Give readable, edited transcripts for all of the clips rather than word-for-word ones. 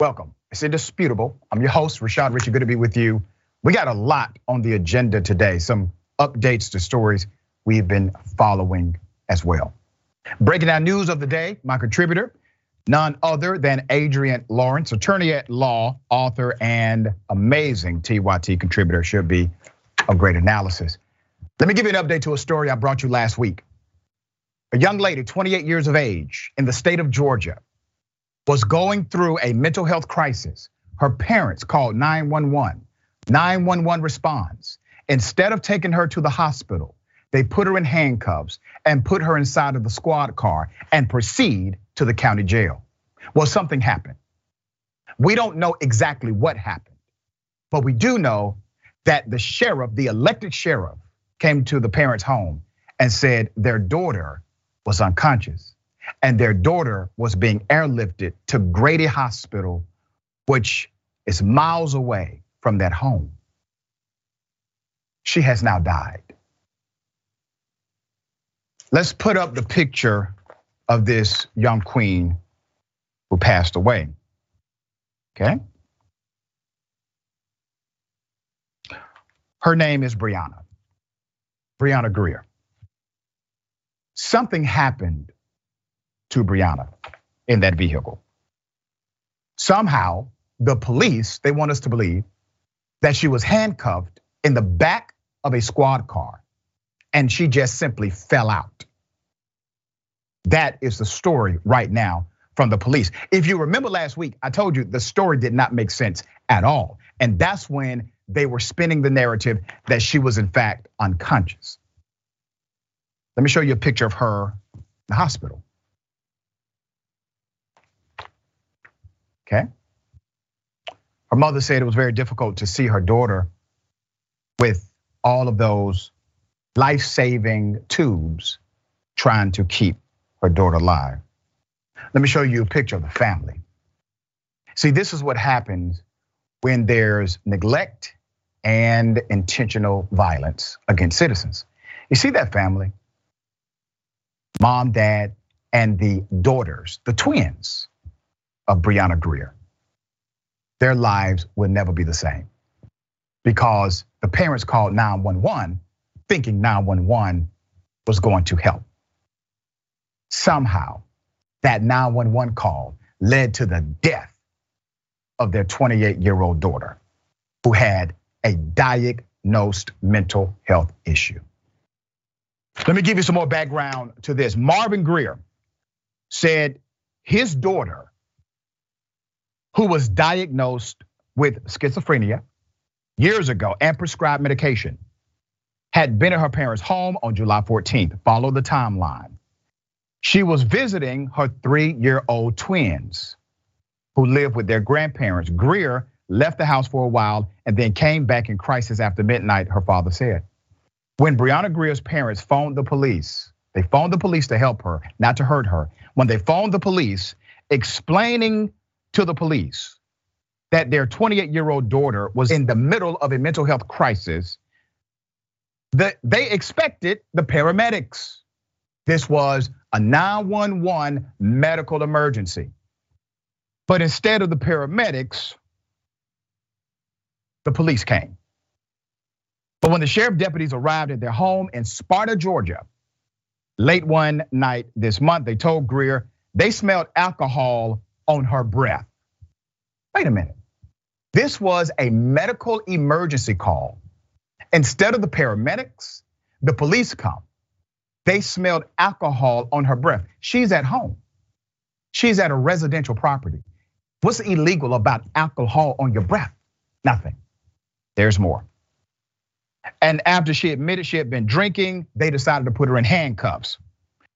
Welcome. It's Indisputable. I'm your host, Rashad Richie. Good to be with you. We got a lot on the agenda today, some updates to stories we've been following as well. Breaking down news of the day, my contributor, none other than Adrienne Lawrence, attorney at law, author, and amazing TYT contributor. Should be a great analysis. Let me give you an update to a story I brought you last week. A young lady, 28 years of age, in the state of Georgia, was going through a mental health crisis. Her parents called 911. 911 responds. Instead of taking her to the hospital, they put her in handcuffs and put her inside of the squad car and proceed to the county jail. Well, something happened. We don't know exactly what happened, but we do know that the sheriff, the elected sheriff, came to the parents' home and said their daughter was unconscious and their daughter was being airlifted to Grady Hospital, which is miles away from that home. She has now died. Let's put up the picture of this young queen who passed away, okay? Her name is Brianna Grier. Something happened to Brianna in that vehicle. Somehow, the police, they want us to believe that she was handcuffed in the back of a squad car and she just simply fell out. That is the story right now from the police. If you remember last week, I told you the story did not make sense at all. And that's when they were spinning the narrative that she was in fact unconscious. Let me show you a picture of her in the hospital. Okay. Her mother said it was very difficult to see her daughter with all of those life-saving tubes trying to keep her daughter alive. Let me show you a picture of the family. See, this is what happens when there's neglect and intentional violence against citizens. You see that family? Mom, dad, and the daughters, the twins of Brianna Grier. Their lives will never be the same because the parents called 911 thinking 911 was going to help. Somehow, that 911 call led to the death of their 28-year-old daughter who had a diagnosed mental health issue. Let me give you some more background to this. Marvin Grier said his daughter, who was diagnosed with schizophrenia years ago and prescribed medication, had been at her parents' home on July 14th. Follow the timeline. She was visiting her 3-year-old twins who lived with their grandparents. Grier left the house for a while and then came back in crisis after midnight, her father said. When Brianna Grier's parents phoned the police, they phoned the police to help her, not to hurt her. When they phoned the police, explaining to the police that their 28-year-old daughter was in the middle of a mental health crisis, they expected the paramedics. This was a 911 medical emergency. But instead of the paramedics, the police came. But when the sheriff deputies arrived at their home in Sparta, Georgia, late one night this month, they told Grier they smelled alcohol on her breath. Wait a minute. This was a medical emergency call. Instead of the paramedics, the police come. They smelled alcohol on her breath. She's at home. She's at a residential property. What's illegal about alcohol on your breath? Nothing. There's more. And after she admitted she had been drinking, they decided to put her in handcuffs,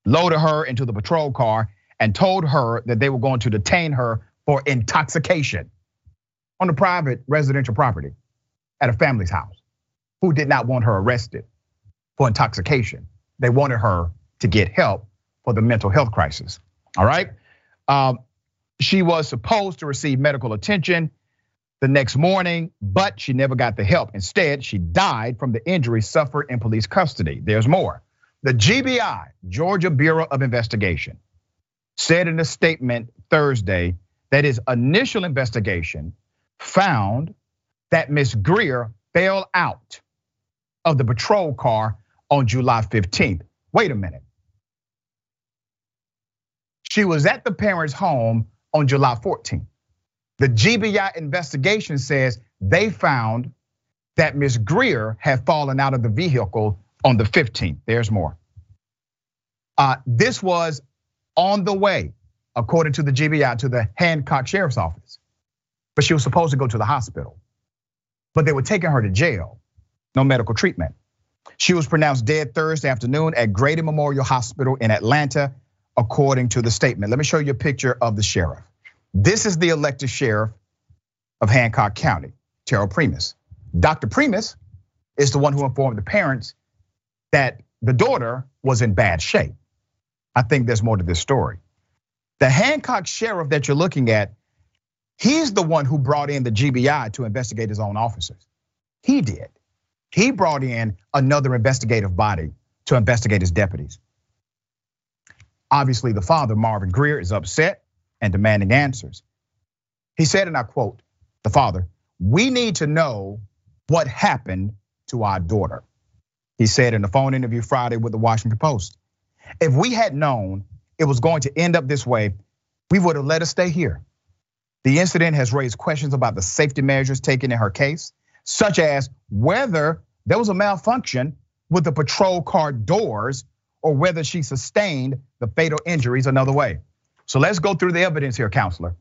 loaded her into the patrol car, and told her that they were going to detain her for intoxication on a private residential property at a family's house, who did not want her arrested for intoxication. They wanted her to get help for the mental health crisis, all right? She was supposed to receive medical attention the next morning, but she never got the help. Instead, she died from the injuries suffered in police custody. There's more. The GBI, Georgia Bureau of Investigation, said in a statement Thursday that his initial investigation found that Ms. Grier bailed out of the patrol car on July 15th. Wait a minute. She was at the parents' home on July 14th. The GBI investigation says they found that Ms. Grier had fallen out of the vehicle on the 15th. There's more. This was on the way, according to the GBI, to the Hancock Sheriff's Office. But she was supposed to go to the hospital. But they were taking her to jail. No medical treatment. She was pronounced dead Thursday afternoon at Grady Memorial Hospital in Atlanta, according to the statement. Let me show you a picture of the sheriff. This is the elected sheriff of Hancock County, Terrell Primus. Dr. Primus is the one who informed the parents that the daughter was in bad shape. I think there's more to this story. The Hancock sheriff that you're looking at, he's the one who brought in the GBI to investigate his own officers. He did. He brought in another investigative body to investigate his deputies. Obviously, the father, Marvin Grier, is upset and demanding answers. He said, and I quote the father, "We need to know what happened to our daughter." He said in a phone interview Friday with the Washington Post, "If we had known it was going to end up this way, we would have let her stay here. The incident has raised questions about the safety measures taken in her case, such as whether there was a malfunction with the patrol car doors or whether she sustained the fatal injuries another way." So let's go through the evidence here, counselor.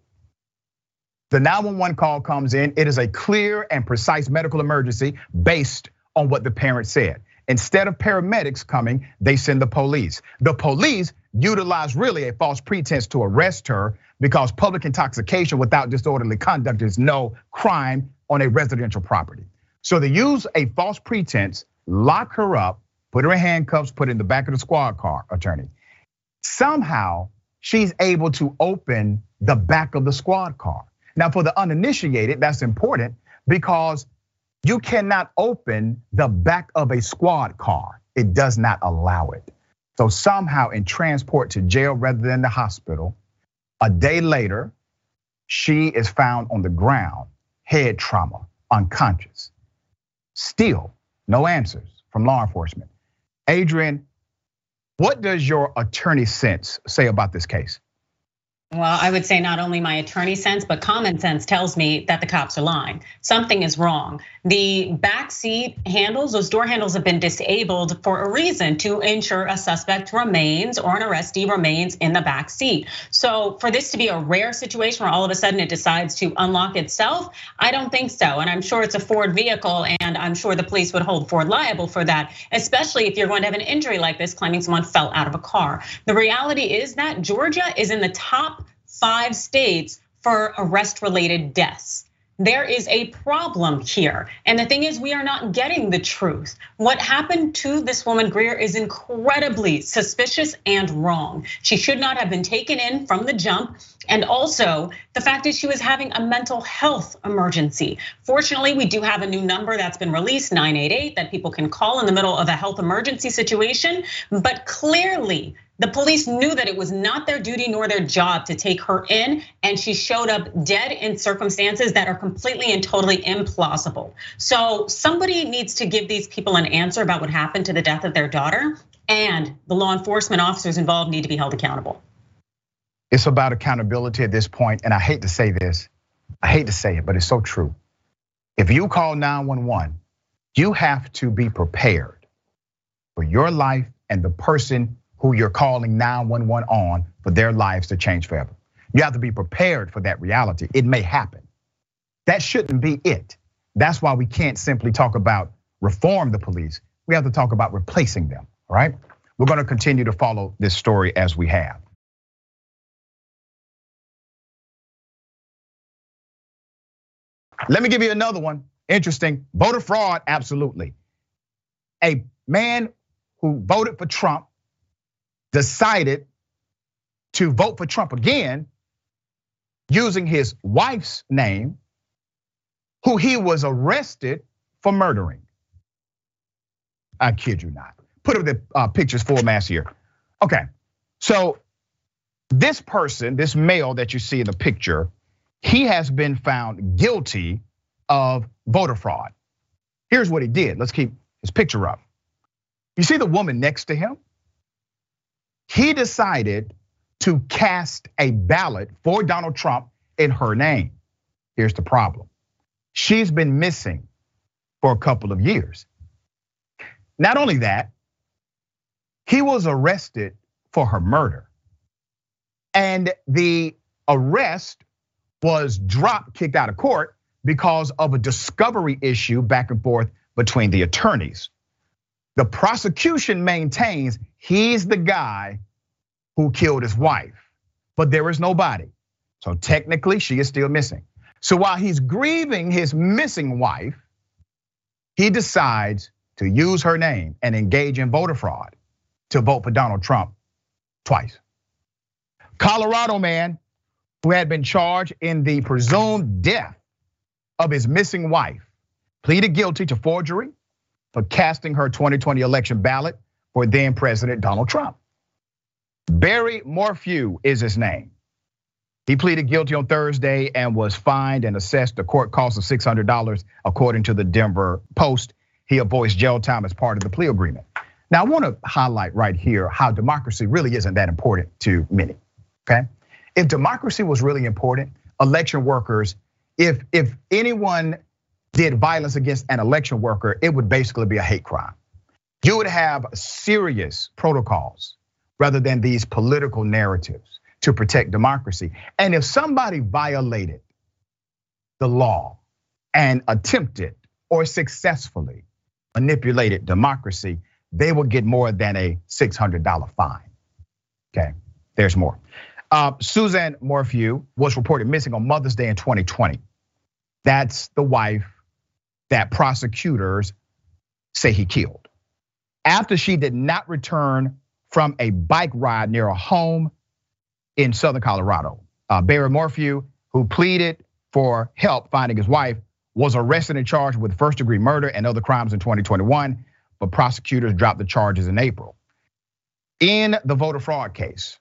The 911 call comes in. It is a clear and precise medical emergency based on what the parents said. Instead of paramedics coming, they send the police. The police utilized really a false pretense to arrest her because public intoxication without disorderly conduct is no crime on a residential property. So they use a false pretense, lock her up, put her in handcuffs, put her in the back of the squad car, attorney. Somehow she's able to open the back of the squad car. Now for the uninitiated, that's important because you cannot open the back of a squad car. It does not allow it. So somehow in transport to jail rather than the hospital, a day later, she is found on the ground. Head trauma, unconscious. Still, no answers from law enforcement. Adrienne, what does your attorney sense say about this case? Well, I would say not only my attorney sense, but common sense tells me that the cops are lying. Something is wrong. The back seat handles, those door handles have been disabled for a reason, to ensure a suspect remains or an arrestee remains in the back seat. So for this to be a rare situation where all of a sudden it decides to unlock itself, I don't think so. And I'm sure it's a Ford vehicle, and I'm sure the police would hold Ford liable for that, especially if you're going to have an injury like this, claiming someone fell out of a car. The reality is that Georgia is in the top 5 states for arrest-related deaths. There is a problem here. And the thing is, we are not getting the truth. What happened to this woman Grier is incredibly suspicious and wrong. She should not have been taken in from the jump. And also the fact that she was having a mental health emergency. Fortunately, we do have a new number that's been released, 988, that people can call in the middle of a health emergency situation. But clearly, the police knew that it was not their duty nor their job to take her in, and she showed up dead in circumstances that are completely and totally implausible. So somebody needs to give these people an answer about what happened to the death of their daughter, and the law enforcement officers involved need to be held accountable. It's about accountability at this point, and I hate to say this. I hate to say it, but it's so true. If you call 911, you have to be prepared for your life and the person who you're calling 911 on, for their lives to change forever. You have to be prepared for that reality. It may happen. That shouldn't be it. That's why we can't simply talk about reform the police. We have to talk about replacing them, all right? We're gonna continue to follow this story as we have. Let me give you another one, interesting. Voter fraud, absolutely. A man who voted for Trump decided to vote for Trump again using his wife's name, who he was arrested for murdering. I kid you not. Put up the pictures for mass here. Okay, so this person, this male that you see in the picture, he has been found guilty of voter fraud. Here's what he did. Let's keep his picture up. You see the woman next to him? He decided to cast a ballot for Donald Trump in her name. Here's the problem. She's been missing for a couple of years. Not only that, he was arrested for her murder. And the arrest was kicked out of court because of a discovery issue back and forth between the attorneys. The prosecution maintains he's the guy who killed his wife, but there is no body. So technically, she is still missing. So while he's grieving his missing wife, he decides to use her name and engage in voter fraud to vote for Donald Trump twice. Colorado man who had been charged in the presumed death of his missing wife pleaded guilty to forgery for casting her 2020 election ballot for then President Donald Trump. Barry Morphew is his name. He pleaded guilty on Thursday and was fined and assessed the court cost of $600, according to the Denver Post. He avoids jail time as part of the plea agreement. Now, I want to highlight right here how democracy really isn't that important to many, okay? If democracy was really important, election workers, if anyone did violence against an election worker, it would basically be a hate crime. You would have serious protocols rather than these political narratives to protect democracy. And if somebody violated the law and attempted or successfully manipulated democracy, they will get more than a $600 fine. Okay, there's more. Suzanne Morphew was reported missing on Mother's Day in 2020. That's the wife that prosecutors say he killed. After she did not return from a bike ride near a home in Southern Colorado, Barry Morphew, who pleaded for help finding his wife, was arrested and charged with first degree murder and other crimes in 2021, but prosecutors dropped the charges in April. In the voter fraud case,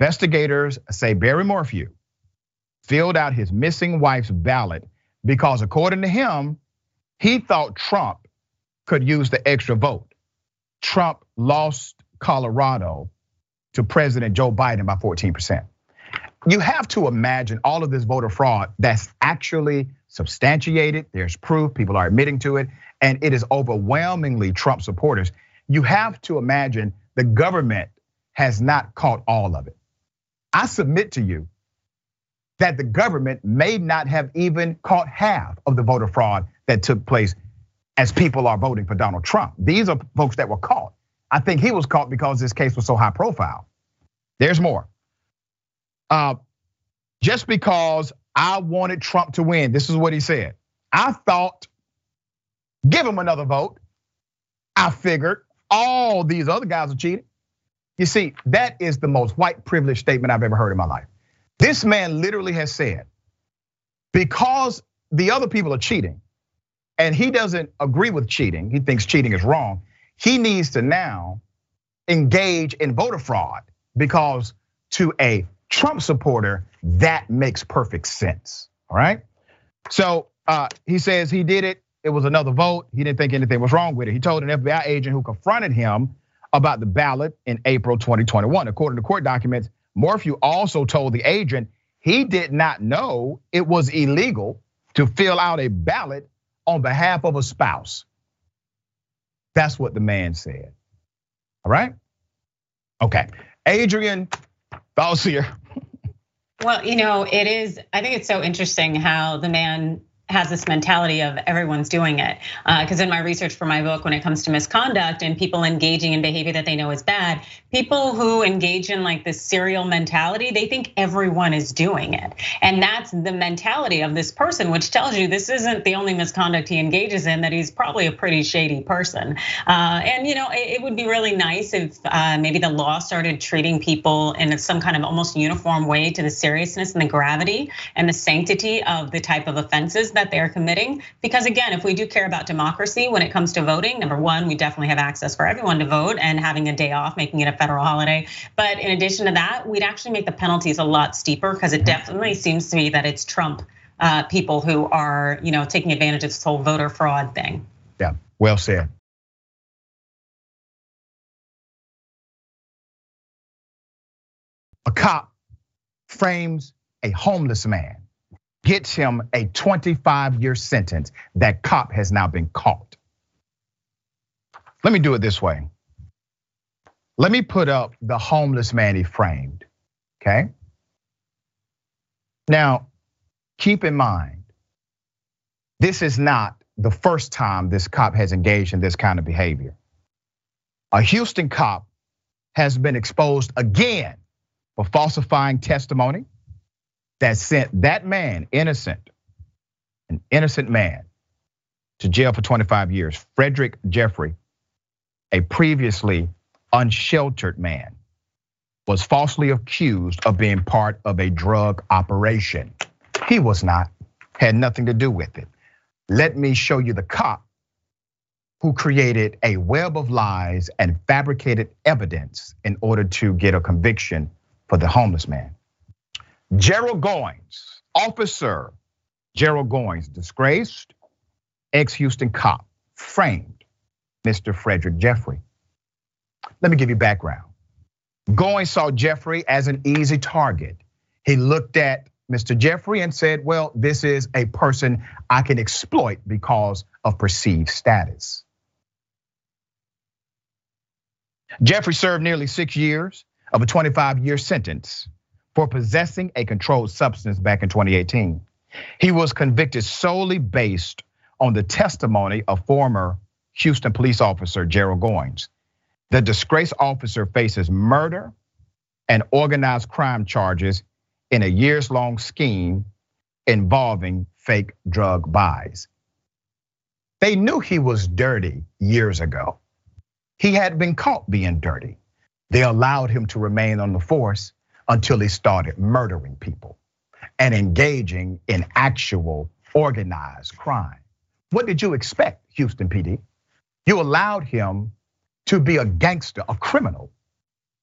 investigators say Barry Morphew filled out his missing wife's ballot because, according to him, he thought Trump could use the extra vote. Trump lost Colorado to President Joe Biden by 14%. You have to imagine all of this voter fraud that's actually substantiated. There's proof, people are admitting to it, and it is overwhelmingly Trump supporters. You have to imagine the government has not caught all of it. I submit to you that the government may not have even caught half of the voter fraud that took place as people are voting for Donald Trump. These are folks that were caught. I think he was caught because this case was so high profile. There's more. Just because I wanted Trump to win, this is what he said. I thought, give him another vote. I figured all these other guys are cheating. You see, that is the most white privilege statement I've ever heard in my life. This man literally has said, because the other people are cheating and he doesn't agree with cheating, he thinks cheating is wrong, he needs to now engage in voter fraud because to a Trump supporter, that makes perfect sense, all right? So he says he did it, it was another vote. He didn't think anything was wrong with it. He told an FBI agent who confronted him about the ballot in April 2021. According to court documents, Morphew also told the agent he did not know it was illegal to fill out a ballot on behalf of a spouse. That's what the man said, all right? Okay, Adrienne, Bowser. Well, you know, it is, I think it's so interesting how the man has this mentality of everyone's doing it. Because in my research for my book, when it comes to misconduct and people engaging in behavior that they know is bad, people who engage in like this serial mentality, they think everyone is doing it. And that's the mentality of this person, which tells you this isn't the only misconduct he engages in, that he's probably a pretty shady person. And you know, it would be really nice if maybe the law started treating people in some kind of almost uniform way to the seriousness and the gravity and the sanctity of the type of offenses that that they are committing. Because again, if we do care about democracy when it comes to voting, number one, we definitely have access for everyone to vote and having a day off, making it a federal holiday. But in addition to that, we'd actually make the penalties a lot steeper because it definitely seems to me that it's Trump people who are, taking advantage of this whole voter fraud thing. Yeah, well said. A cop frames a homeless man, gets him a 25-year sentence. That cop has now been caught. Let me do it this way. Let me put up the homeless man he framed, okay? Now, keep in mind, this is not the first time this cop has engaged in this kind of behavior. A Houston cop has been exposed again for falsifying testimony that sent that man, an innocent man, to jail for 25 years. Frederick Jeffrey, a previously unsheltered man, was falsely accused of being part of a drug operation. He was not, had nothing to do with it. Let me show you the cop who created a web of lies and fabricated evidence in order to get a conviction for the homeless man. Gerald Goines, Officer Gerald Goines, disgraced ex-Houston cop, framed Mr. Frederick Jeffrey. Let me give you background. Goines saw Jeffrey as an easy target. He looked at Mr. Jeffrey and said, well, this is a person I can exploit because of perceived status. Jeffrey served nearly 6 years of a 25-year sentence for possessing a controlled substance back in 2018. He was convicted solely based on the testimony of former Houston police officer Gerald Goines. The disgraced officer faces murder and organized crime charges in a years-long scheme involving fake drug buys. They knew he was dirty years ago. He had been caught being dirty. They allowed him to remain on the force until he started murdering people and engaging in actual organized crime. What did you expect, Houston PD? You allowed him to be a gangster, a criminal,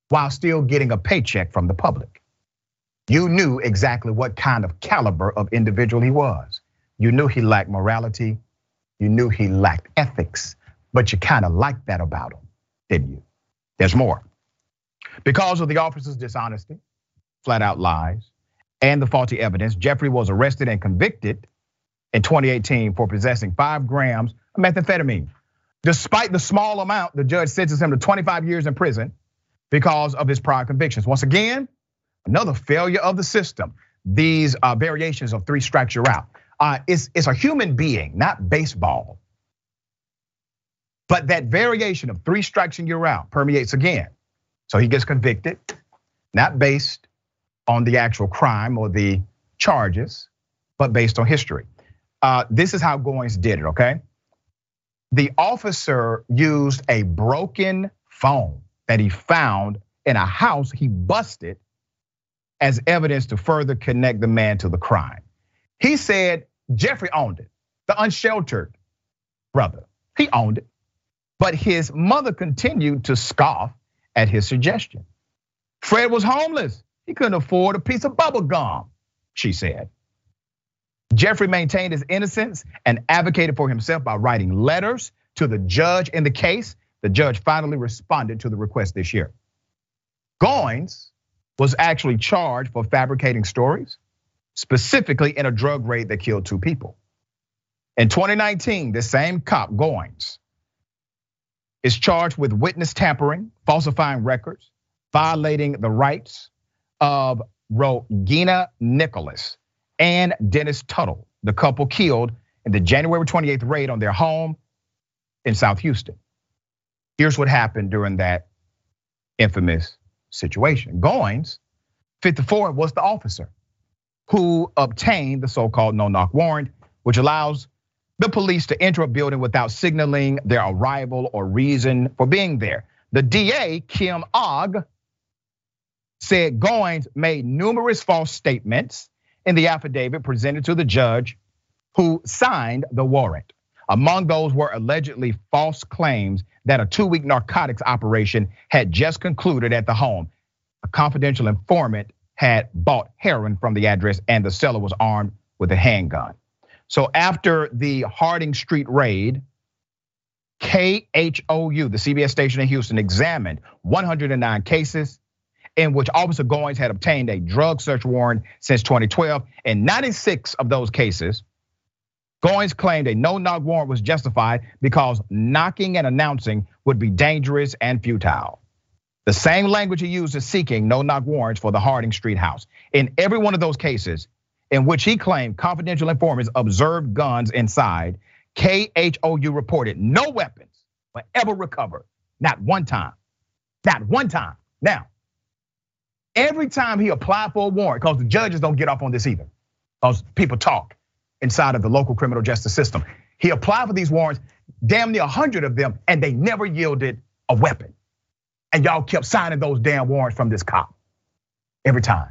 while still getting a paycheck from the public. You knew exactly what kind of caliber of individual he was. You knew he lacked morality. You knew he lacked ethics, but you kind of liked that about him, didn't you? There's more. Because of the officer's dishonesty, flat out lies, and the faulty evidence, Jeffrey was arrested and convicted in 2018 for possessing 5 grams of methamphetamine. Despite the small amount, the judge sentenced him to 25 years in prison because of his prior convictions. Once again, another failure of the system. These variations of three strikes you're out. It's a human being, not baseball. But that variation of three strikes and you're out permeates again. So he gets convicted, not based on the actual crime or the charges, but based on history. This is how Goines did it, okay? The officer used a broken phone that he found in a house he busted as evidence to further connect the man to the crime. He said Jeffrey owned it, the unsheltered brother, he owned it. But his mother continued to scoff at his suggestion. Fred was homeless, he couldn't afford a piece of bubble gum, she said. Jeffrey maintained his innocence and advocated for himself by writing letters to the judge in the case. The judge finally responded to the request this year. Goines was actually charged for fabricating stories, specifically in a drug raid that killed 2 people. In 2019, the same cop, Goines, is charged with witness tampering, falsifying records, violating the rights of Rogene Nicholas and Dennis Tuttle, the couple killed in the January 28th raid on their home in South Houston. Here's what happened during that infamous situation. Goines, 54, was the officer who obtained the so-called no-knock warrant, which allows the police to enter a building without signaling their arrival or reason for being there. The DA, Kim Ogg, said Goines made numerous false statements in the affidavit presented to the judge, who signed the warrant. Among those were allegedly false claims that a 2-week narcotics operation had just concluded at the home. A confidential informant had bought heroin from the address and the seller was armed with a handgun. So after the Harding Street raid, KHOU, the CBS station in Houston, examined 109 cases in which Officer Goines had obtained a drug search warrant since 2012. In 96 of those cases, Goines claimed a no-knock warrant was justified because knocking and announcing would be dangerous and futile. The same language he used is seeking no-knock warrants for the Harding Street house. In every one of those cases in which he claimed confidential informants observed guns inside, KHOU reported no weapons were ever recovered, not one time, not one time. Now, every time he applied for a warrant, because the judges don't get off on this either, because people talk inside of the local criminal justice system. He applied for these warrants, damn near 100 of them, and they never yielded a weapon. And y'all kept signing those damn warrants from this cop every time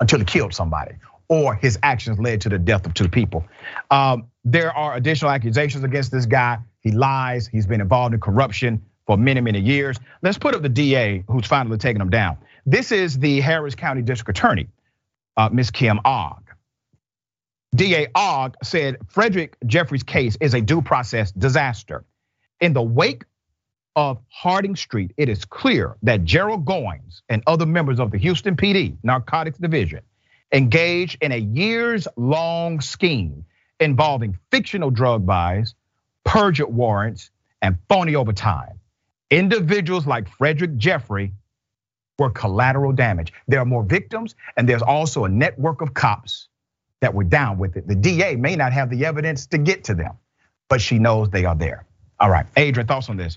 until he killed somebody or his actions led to the death of 2 people. There are additional accusations against this guy. He lies, he's been involved in corruption for many, many years. Let's put up the DA who's finally taking him down. This is the Harris County District Attorney, Miss Kim Ogg. DA Ogg said Frederick Jeffrey's case is a due process disaster. In the wake of Harding Street, it is clear that Gerald Goines and other members of the Houston PD Narcotics Division engaged in a years-long scheme involving fictional drug buys, perjured warrants, and phony overtime. Individuals like Frederick Jeffrey were collateral damage. There are more victims, and there's also a network of cops that were down with it. The DA may not have the evidence to get to them, but she knows they are there. All right, Adrienne, thoughts on this?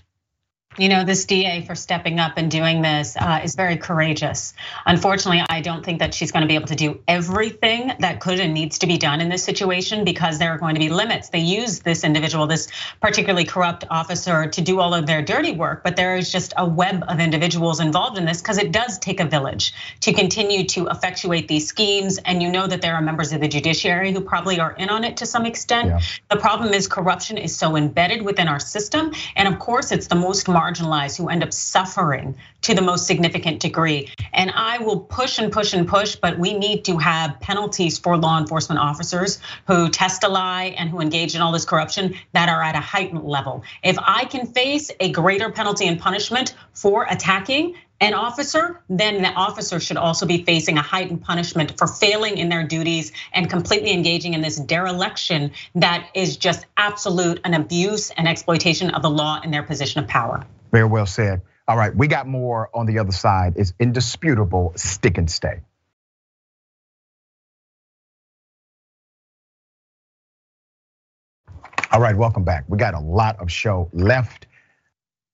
You know, this DA for stepping up and doing this is very courageous. Unfortunately, I don't think that she's going to be able to do everything that could and needs to be done in this situation because there are going to be limits. They use this individual, this particularly corrupt officer, to do all of their dirty work, but there is just a web of individuals involved in this because it does take a village to continue to effectuate these schemes. And you know that there are members of the judiciary who probably are in on it to some extent. Yeah. The problem is corruption is so embedded within our system. And of course, it's the most marginalized who end up suffering to the most significant degree. And I will push and push and push, but we need to have penalties for law enforcement officers who test a lie and who engage in all this corruption that are at a heightened level. If I can face a greater penalty and punishment for attacking an officer, then the officer should also be facing a heightened punishment for failing in their duties and completely engaging in this dereliction that is just absolute an abuse and exploitation of the law in their position of power. Very well said. All right, we got more on the other side. It's indisputable, stick and stay. All right, welcome back. We got a lot of show left.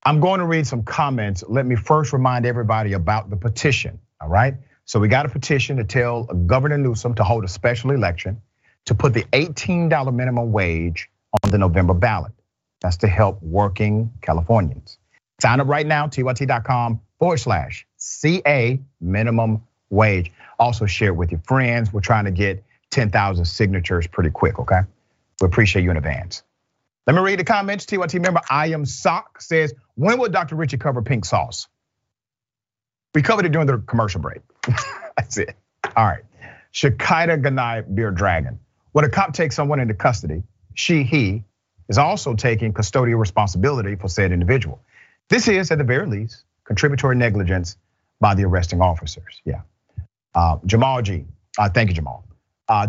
I'm going to read some comments. Let me first remind everybody about the petition, all right? So we got a petition to tell Governor Newsom to hold a special election to put the $18 minimum wage on the November ballot. That's to help working Californians. Sign up right now, tyt.com/CA minimum wage. Also share it with your friends. We're trying to get 10,000 signatures pretty quick, okay? We appreciate you in advance. Let me read the comments. TYT member I Am Sock says, when will Dr. Richie cover pink sauce? We covered it during the commercial break. That's it. All right. Shakita Ganai Beer Dragon. When a cop takes someone into custody, she, he is also taking custodial responsibility for said individual. This is, at the very least, contributory negligence by the arresting officers. Yeah. Jamal G. Thank you, Jamal.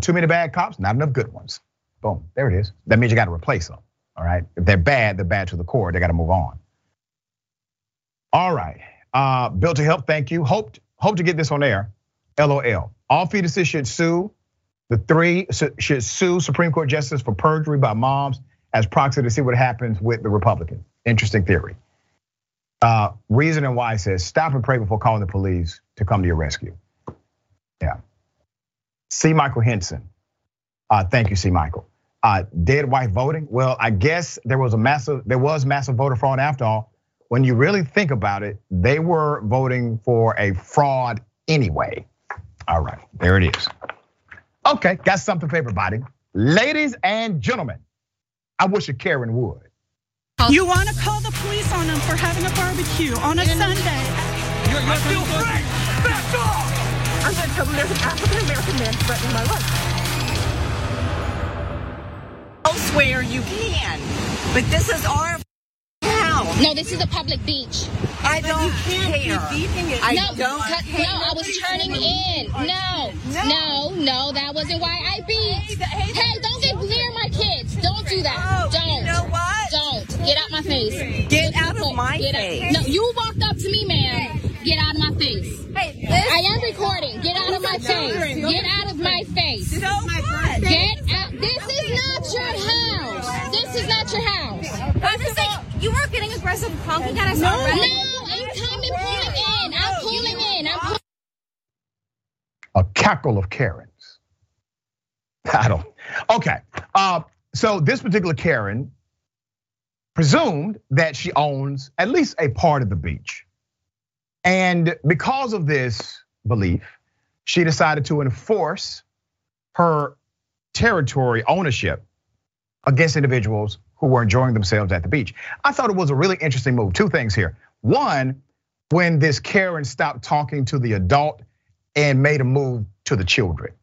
Too many bad cops, not enough good ones. Boom. There it is. That means you got to replace them. All right, if they're bad to the core, they gotta move on. All right, Bill to help, thank you. Hope to get this on air, LOL. All fetuses should sue, the 3 should sue Supreme Court Justice for perjury by moms as proxy to see what happens with the Republican. Interesting theory. Reason and Why says, stop and pray before calling the police to come to your rescue. Yeah. C. Michael Henson, thank you, C. Michael. Dead wife voting. Well, I guess there was massive voter fraud after all. When you really think about it, they were voting for a fraud anyway. All right, there it is. Okay, got something for everybody. Ladies and gentlemen, I wish a Karen would. You want to call the police on them for having a barbecue on a Sunday? I feel great. Back off! I'm going to tell them there's an African American man threatening my life. Elsewhere you can, but this is our house. No, this is a public beach. I don't care. I was turning in. No, that wasn't why I beat. Hey, don't get near my kids. Don't do that. Don't. You know what? Don't. Get out my face. Get out of my face. No, you walked up to me, ma'am. Get out of my face. I am recording. Get out of my face. Get out of my face. Get out. This is not your house. This is not your house. You weren't getting aggressive. Honking at us. No, I'm pulling in. A cackle of Karens. Okay. So this particular Karen presumed that she owns at least a part of the beach. And because of this belief, she decided to enforce her territory ownership against individuals who were enjoying themselves at the beach. I thought it was a really interesting move. Two things here. One, when this Karen stopped talking to the adult and made a move to the children.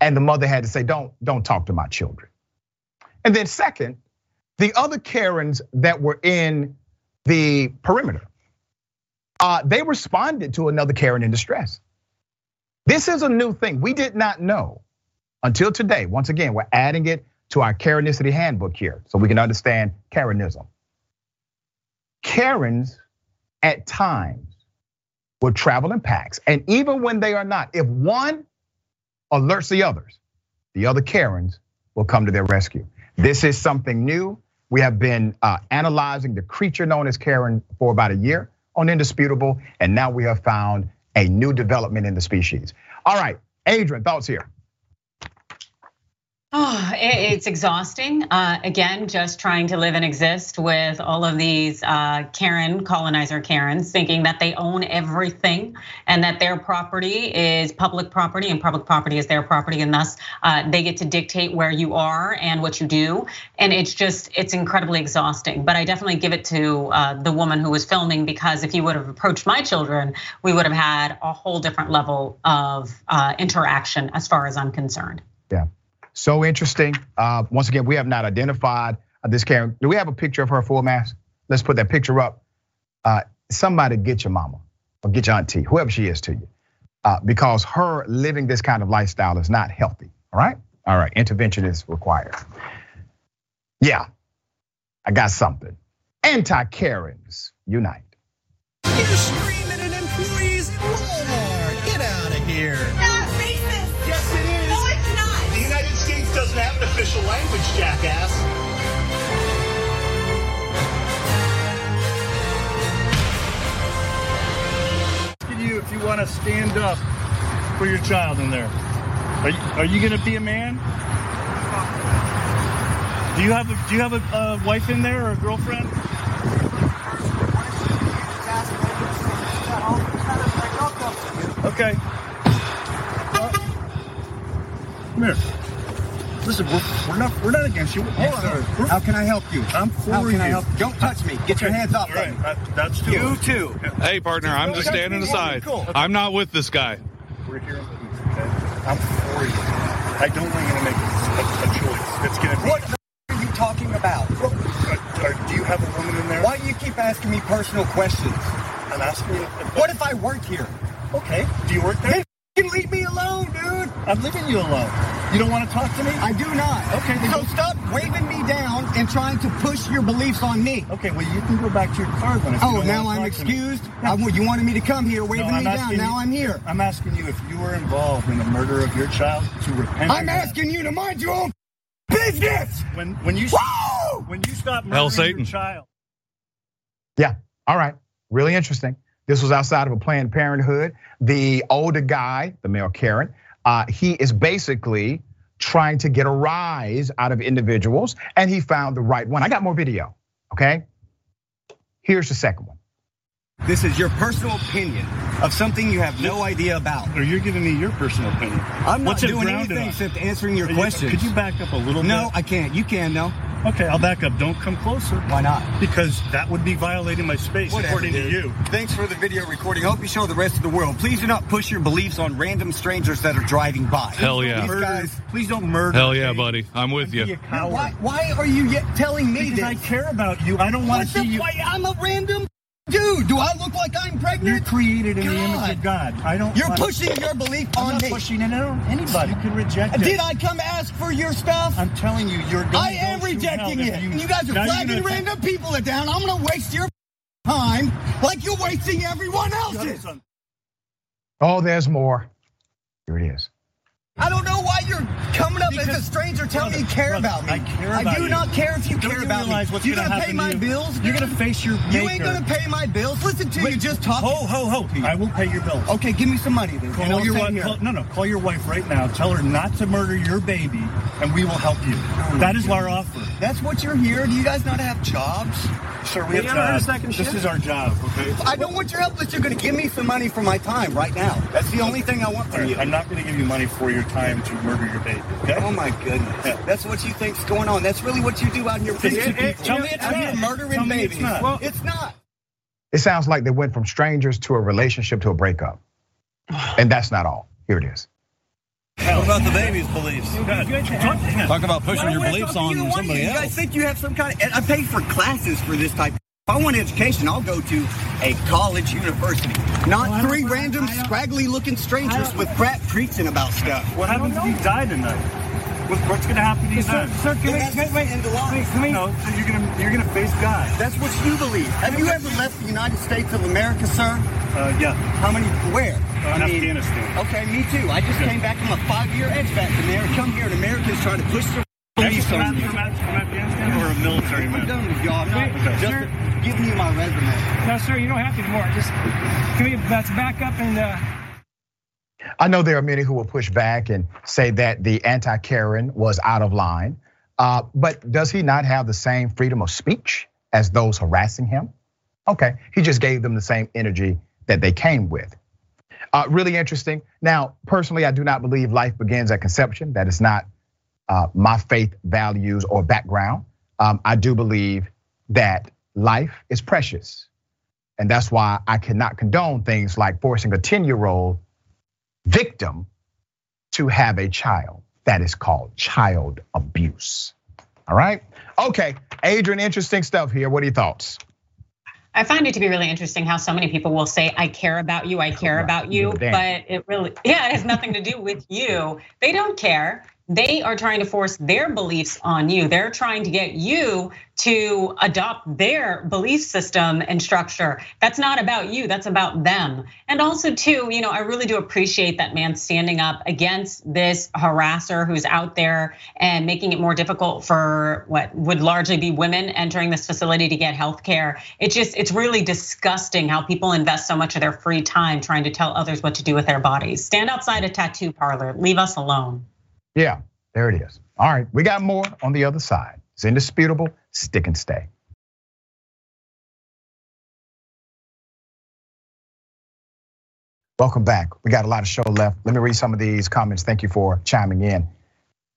And the mother had to say, don't talk to my children. And then second, the other Karens that were in the perimeter, they responded to another Karen in distress. This is a new thing. We did not know until today. Once again, we're adding it to our Karenicity handbook here, so we can understand Karenism. Karens at times will travel in packs, and even when they are not, if one alerts the others, the other Karens will come to their rescue. This is something new. We have been analyzing the creature known as Karen for about a year on Indisputable, and now we have found a new development in the species. All right, Adrienne, thoughts here? Oh, it's exhausting. Again, just trying to live and exist with all of these colonizer Karens, thinking that they own everything and that their property is public property and public property is their property, and thus they get to dictate where you are and what you do. And it's incredibly exhausting. But I definitely give it to the woman who was filming, because if you would have approached my children, we would have had a whole different level of interaction as far as I'm concerned. Yeah. So interesting. Once again, we have not identified this Karen. Do we have a picture of her full mask? Let's put that picture up. Somebody get your mama or get your auntie, whoever she is to you, because her living this kind of lifestyle is not healthy, all right? All right, intervention is required. Yeah, I got something. Anti-Karens unite. You're screaming at employees at Walmart. Get out of here. Doesn't have an official language, jackass. Asking you if you want to stand up for your child in there. Are you going to be a man? Do you have a wife in there or a girlfriend? Okay. Come here. Listen, we're not against you. Hold on. How can I help you? I'm for you. Don't touch me. Get your hands off me. That's too. You too. Hey, partner, I'm just standing aside. Cool. Okay. I'm not with this guy. We're here. Okay. I'm for you. I don't want you to make a choice. It's gonna be. What the f- are you talking about? Do you have a woman in there? Why do you keep asking me personal questions? I'm asking you. What if I work here? Okay. Do you work there? Then leave me alone, dude. I'm leaving you alone. You don't want to talk to me? I do not. Okay. So stop waving me down and trying to push your beliefs on me. Okay, well, you can go back to your car when I say, oh, now I'm excused? You wanted me to come here waving me down. Now I'm here. I'm asking you if you were involved in the murder of your child to repent. I'm asking you to mind your own business. When you stop murdering your child. Yeah, all right. Really interesting. This was outside of a Planned Parenthood. The older guy, the male Karen, he is basically trying to get a rise out of individuals, and he found the right one. I got more video, okay? Here's the second one. This is your personal opinion of something you have no idea about. Or you're giving me your personal opinion. I'm not doing anything except answering your questions. Could you back up a little bit? No, I can't. You can, no. Okay, I'll back up. Don't come closer. Why not? Because that would be violating my space, according to you. Thanks for the video recording. Hope you show the rest of the world. Please do not push your beliefs on random strangers that are driving by. Hell yeah. These guys, please don't murder. Hell yeah, buddy. I'm with you. Why are you yet telling me this? I care about you. I don't want to see you. I'm a random dude. Do I look like I'm pregnant? You're created in the image of God. I don't. You're pushing your belief on me. I'm not pushing it on anybody. You can reject it. Did I come ask for your stuff? I'm telling you, you're going to I am rejecting it. And you guys are flagging random people down. I'm going to waste your time like you're wasting everyone else's. Oh, there's more. Here it is. I don't know why you're coming up as a stranger telling me you care about me. I care about you. I do not care if you care about me. You're going to pay my bills? You're going to face your maker. You ain't going to pay my bills. Listen to you just talking. Ho. I will pay your bills. Okay, give me some money then. Call your wife. Call your wife right now. Tell her not to murder your baby, and we will help you. That is our offer. That's what you're here. Do you guys not have jobs? Sir, we have jobs. This is our job, okay? I don't want your help, but you're going to give me some money for my time right now. That's the only thing I want from you. I'm not going to give you money for your time to murder your baby. Okay? Oh my goodness. Yeah. That's what you think's going on. That's really what you do out in your face. Tell me it's not murdering babies. Well, it's not. It sounds like they went from strangers to a relationship to a breakup. And that's not all. Here it is. What about the baby's beliefs? Talk about pushing your beliefs on somebody else. You guys think you have some kind of... I pay for classes for this type. If I want education, I'll go to a college university, not three random scraggly-looking strangers with crap preaching about stuff. What happens if you die tonight? What's going to happen to you then? Sir, you're going to face God. That's what you believe. Have you ever left the United States of America, sir? Yeah. How many? Where? In Afghanistan. Okay, me too. I just came back from a 5-year expat from there. Come here, and America's trying to push the police on you. From Afghanistan or a military man? I'm done with y'all. Sir. Give me my resume. No, sir, you don't have to anymore. Just let's back up and. I know there are many who will push back and say that the anti-Karen was out of line, but does he not have the same freedom of speech as those harassing him? Okay, he just gave them the same energy that they came with. Really interesting. Now, personally, I do not believe life begins at conception. That is not my faith, values, or background. I do believe that life is precious. And that's why I cannot condone things like forcing a 10-year-old victim to have a child. That is called child abuse. All right. Okay, Adrienne, interesting stuff here. What are your thoughts? I find it to be really interesting how so many people will say, I care about you, but it really, it has nothing to do with you. They don't care. They are trying to force their beliefs on you. They're trying to get you to adopt their belief system and structure. That's not about you, that's about them. And also too, I really do appreciate that man standing up against this harasser who's out there and making it more difficult for what would largely be women entering this facility to get healthcare. It's really disgusting how people invest so much of their free time trying to tell others what to do with their bodies. Stand outside a tattoo parlor, leave us alone. Yeah, there it is. All right, we got more on the other side. It's indisputable. Stick and stay. Welcome back. We got a lot of show left. Let me read some of these comments. Thank you for chiming in.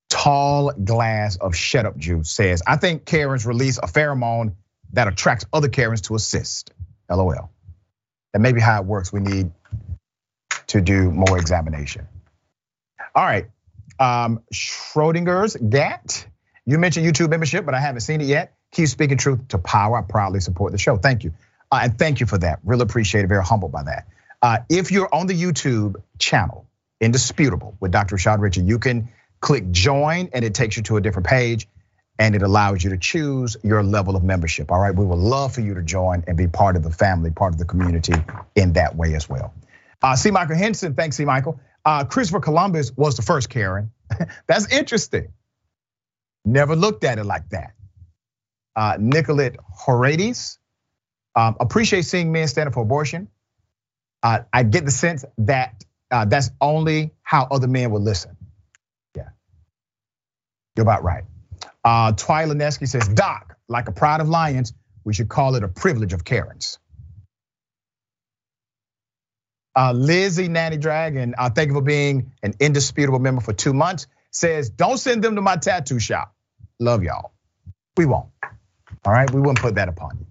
Tall glass of shut up juice says, I think Karens release a pheromone that attracts other Karens to assist. LOL. That may be how it works. We need to do more examination. All right. Schrodinger's Gat. You mentioned YouTube membership, but I haven't seen it yet. Keep speaking truth to power. I proudly support the show. Thank you. And thank you for that. Really appreciate it. Very humbled by that. If you're on the YouTube channel, Indisputable with Dr. Rashad Richie, you can click join and it takes you to a different page and it allows you to choose your level of membership. All right, we would love for you to join and be part of the family, part of the community in that way as well. C. Michael Henson, thanks C. Michael. Christopher Columbus was the first Karen. That's interesting. Never looked at it like that. Nicolette Horades, appreciate seeing men standing for abortion. I get the sense that that's only how other men would listen. Yeah, you're about right. Twy Linesky says, Doc, like a pride of lions, we should call it a privilege of Karens. Lizzie Nanny Drag, and I thank you for being an indisputable member for 2 months, says, don't send them to my tattoo shop. Love y'all. We won't. All right, we wouldn't put that upon you.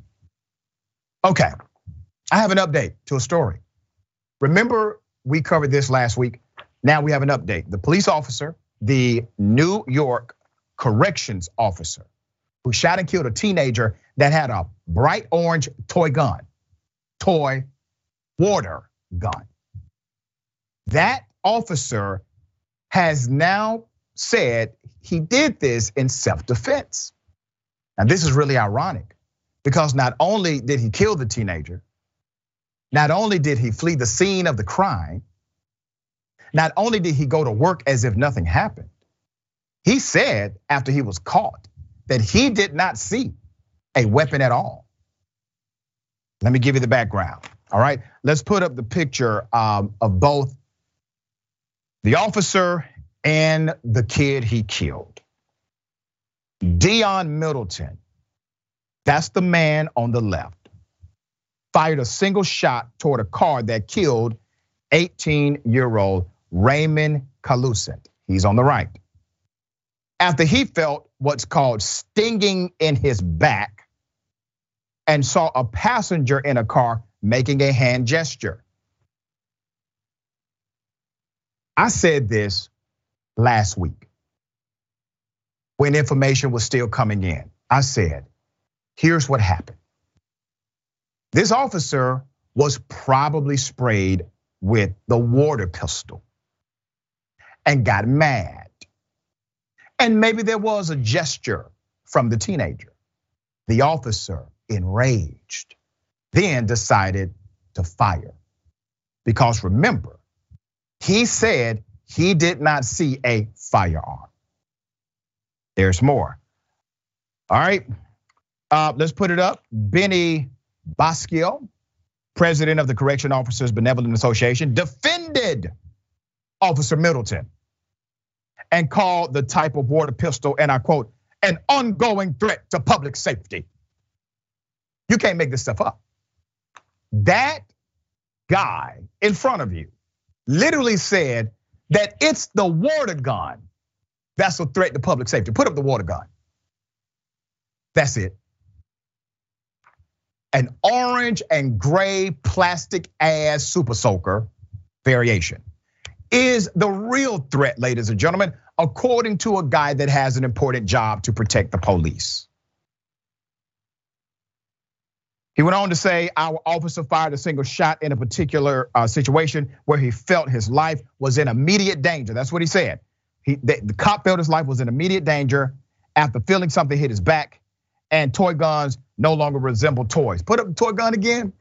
Okay, I have an update to a story. Remember, we covered this last week. Now we have an update. The police officer, the New York corrections officer, who shot and killed a teenager that had a bright orange toy water gun. That officer has now said he did this in self-defense. Now this is really ironic, because not only did he kill the teenager, not only did he flee the scene of the crime, not only did he go to work as if nothing happened, he said after he was caught that he did not see a weapon at all. Let me give you the background, all right? Let's put up the picture of both the officer and the kid he killed. Deion Middleton, that's the man on the left, fired a single shot toward a car that killed 18-year-old Raymond Calucent. He's on the right. After he felt what's called stinging in his back and saw a passenger in a car making a hand gesture. I said this last week when information was still coming in. I said, here's what happened. This officer was probably sprayed with the water pistol and got mad. And maybe there was a gesture from the teenager. The officer, enraged, then decided to fire. Because remember, he said he did not see a firearm. There's more. All right, let's put it up. Benny Boscio, president of the Correction Officers Benevolent Association, defended Officer Middleton and called the type of water pistol, and I quote, an ongoing threat to public safety. You can't make this stuff up. That guy in front of you literally said that it's the water gun that's a threat to public safety. Put up the water gun. That's it. An orange and gray plastic ass super soaker variation is the real threat, ladies and gentlemen, according to a guy that has an important job to protect the police. He went on to say, our officer fired a single shot in a particular situation where he felt his life was in immediate danger. That's what he said. The cop felt his life was in immediate danger after feeling something hit his back, and toy guns no longer resemble toys. Put up the toy gun again,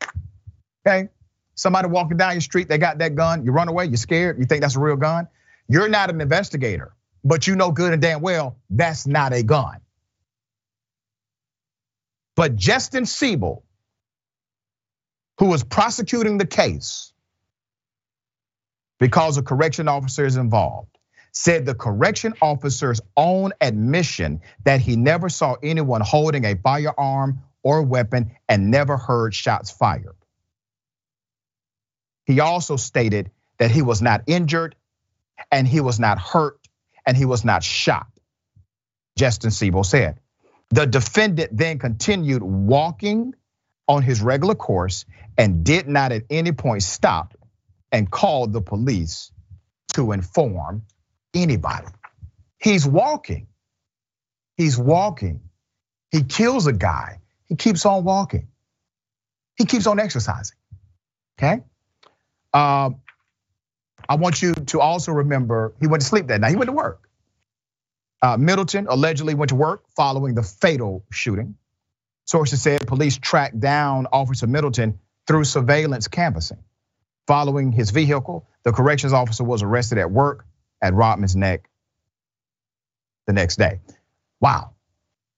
okay? Somebody walking down your street, they got that gun, you run away, you're scared, you think that's a real gun. You're not an investigator, but you know good and damn well that's not a gun. But Justin Siebel, who was prosecuting the case because a correction officer is involved, said the correction officer's own admission that he never saw anyone holding a firearm or weapon and never heard shots fired. He also stated that he was not injured and he was not hurt and he was not shot, Justin Siebel said. The defendant then continued walking on his regular course and did not at any point stop and call the police to inform anybody. He's walking, he's walking. He kills a guy, he keeps on walking. He keeps on exercising, okay? I want you to also remember, he went to sleep that night, he went to work. Middleton allegedly went to work following the fatal shooting. Sources said police tracked down Officer Middleton through surveillance canvassing. Following his vehicle, the corrections officer was arrested at work at Rodman's Neck the next day. Wow.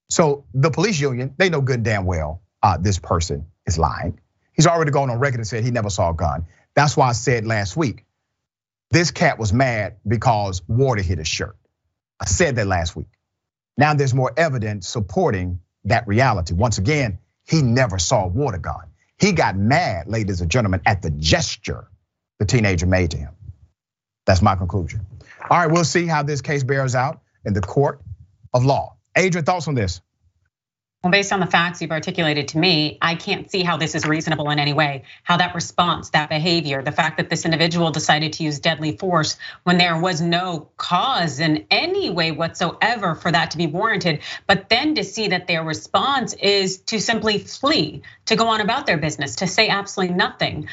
So the police union, they know good and damn well this person is lying. He's already gone on record and said he never saw a gun. That's why I said last week, this cat was mad because water hit his shirt. I said that last week. Now there's more evidence supporting that reality. Once again, he never saw a water gun. He got mad, ladies and gentlemen, at the gesture the teenager made to him. That's my conclusion. All right, we'll see how this case bears out in the court of law. Adrienne, thoughts on this? Well, based on the facts you've articulated to me, I can't see how this is reasonable in any way. How that response, that behavior, the fact that this individual decided to use deadly force when there was no cause in any way whatsoever for that to be warranted. But then to see that their response is to simply flee, to go on about their business, to say absolutely nothing.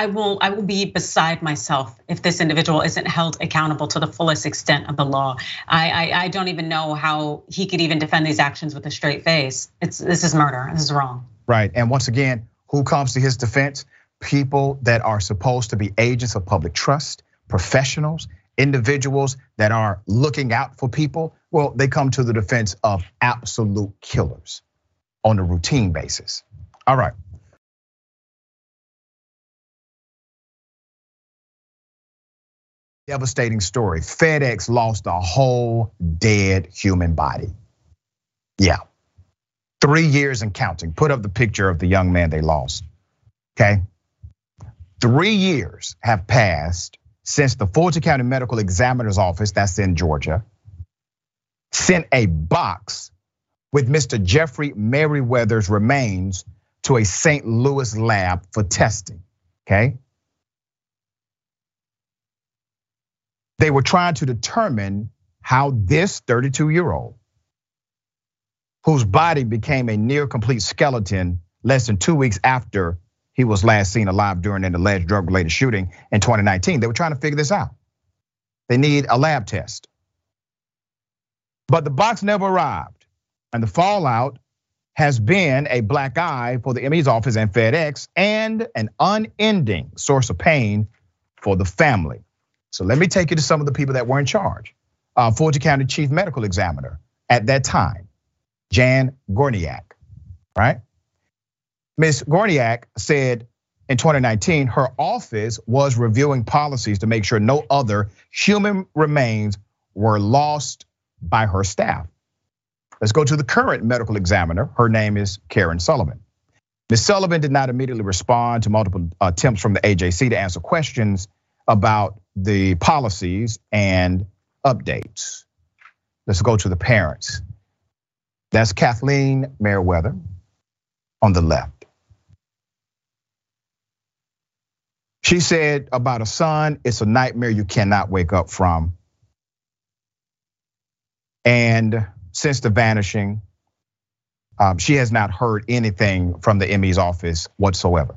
I will be beside myself if this individual isn't held accountable to the fullest extent of the law. I don't even know how he could even defend these actions with a straight face. This is murder, this is wrong. Right, and once again, who comes to his defense? People that are supposed to be agents of public trust, professionals, individuals that are looking out for people. Well, they come to the defense of absolute killers on a routine basis. All right. Devastating story. FedEx lost a whole dead human body. Yeah, 3 years and counting. Put up the picture of the young man they lost, okay? 3 years have passed since the Fulton County Medical Examiner's Office, that's in Georgia, sent a box with Mr. Jeffrey Merriweather's remains to a St. Louis lab for testing, okay? They were trying to determine how this 32-year-old, whose body became a near complete skeleton less than 2 weeks after he was last seen alive during an alleged drug-related shooting in 2019. They were trying to figure this out. They need a lab test. But the box never arrived, and the fallout has been a black eye for the ME's office and FedEx and an unending source of pain for the family. So let me take you to some of the people that were in charge. Fulton County Chief Medical Examiner at that time, Jan Gorniak, right? Ms. Gorniak said in 2019, her office was reviewing policies to make sure no other human remains were lost by her staff. Let's go to the current medical examiner. Her name is Karen Sullivan. Ms. Sullivan did not immediately respond to multiple attempts from the AJC to answer questions about the policies and updates. Let's go to the parents. That's Kathleen Merriweather on the left. She said about a son, it's a nightmare you cannot wake up from. And since the vanishing, she has not heard anything from the ME's office whatsoever.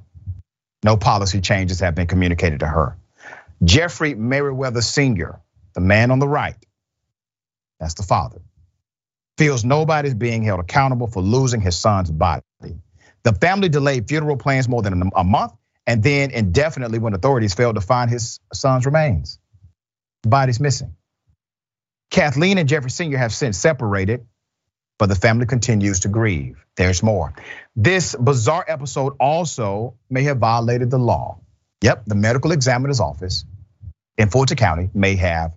No policy changes have been communicated to her. Jeffrey Merriweather Sr., the man on the right, that's the father, feels nobody's being held accountable for losing his son's body. The family delayed funeral plans more than a month and then indefinitely when authorities failed to find his son's remains. The body's missing. Kathleen and Jeffrey Sr. have since separated, but the family continues to grieve. There's more. This bizarre episode also may have violated the law. Yep, the medical examiner's office in Fulton County may have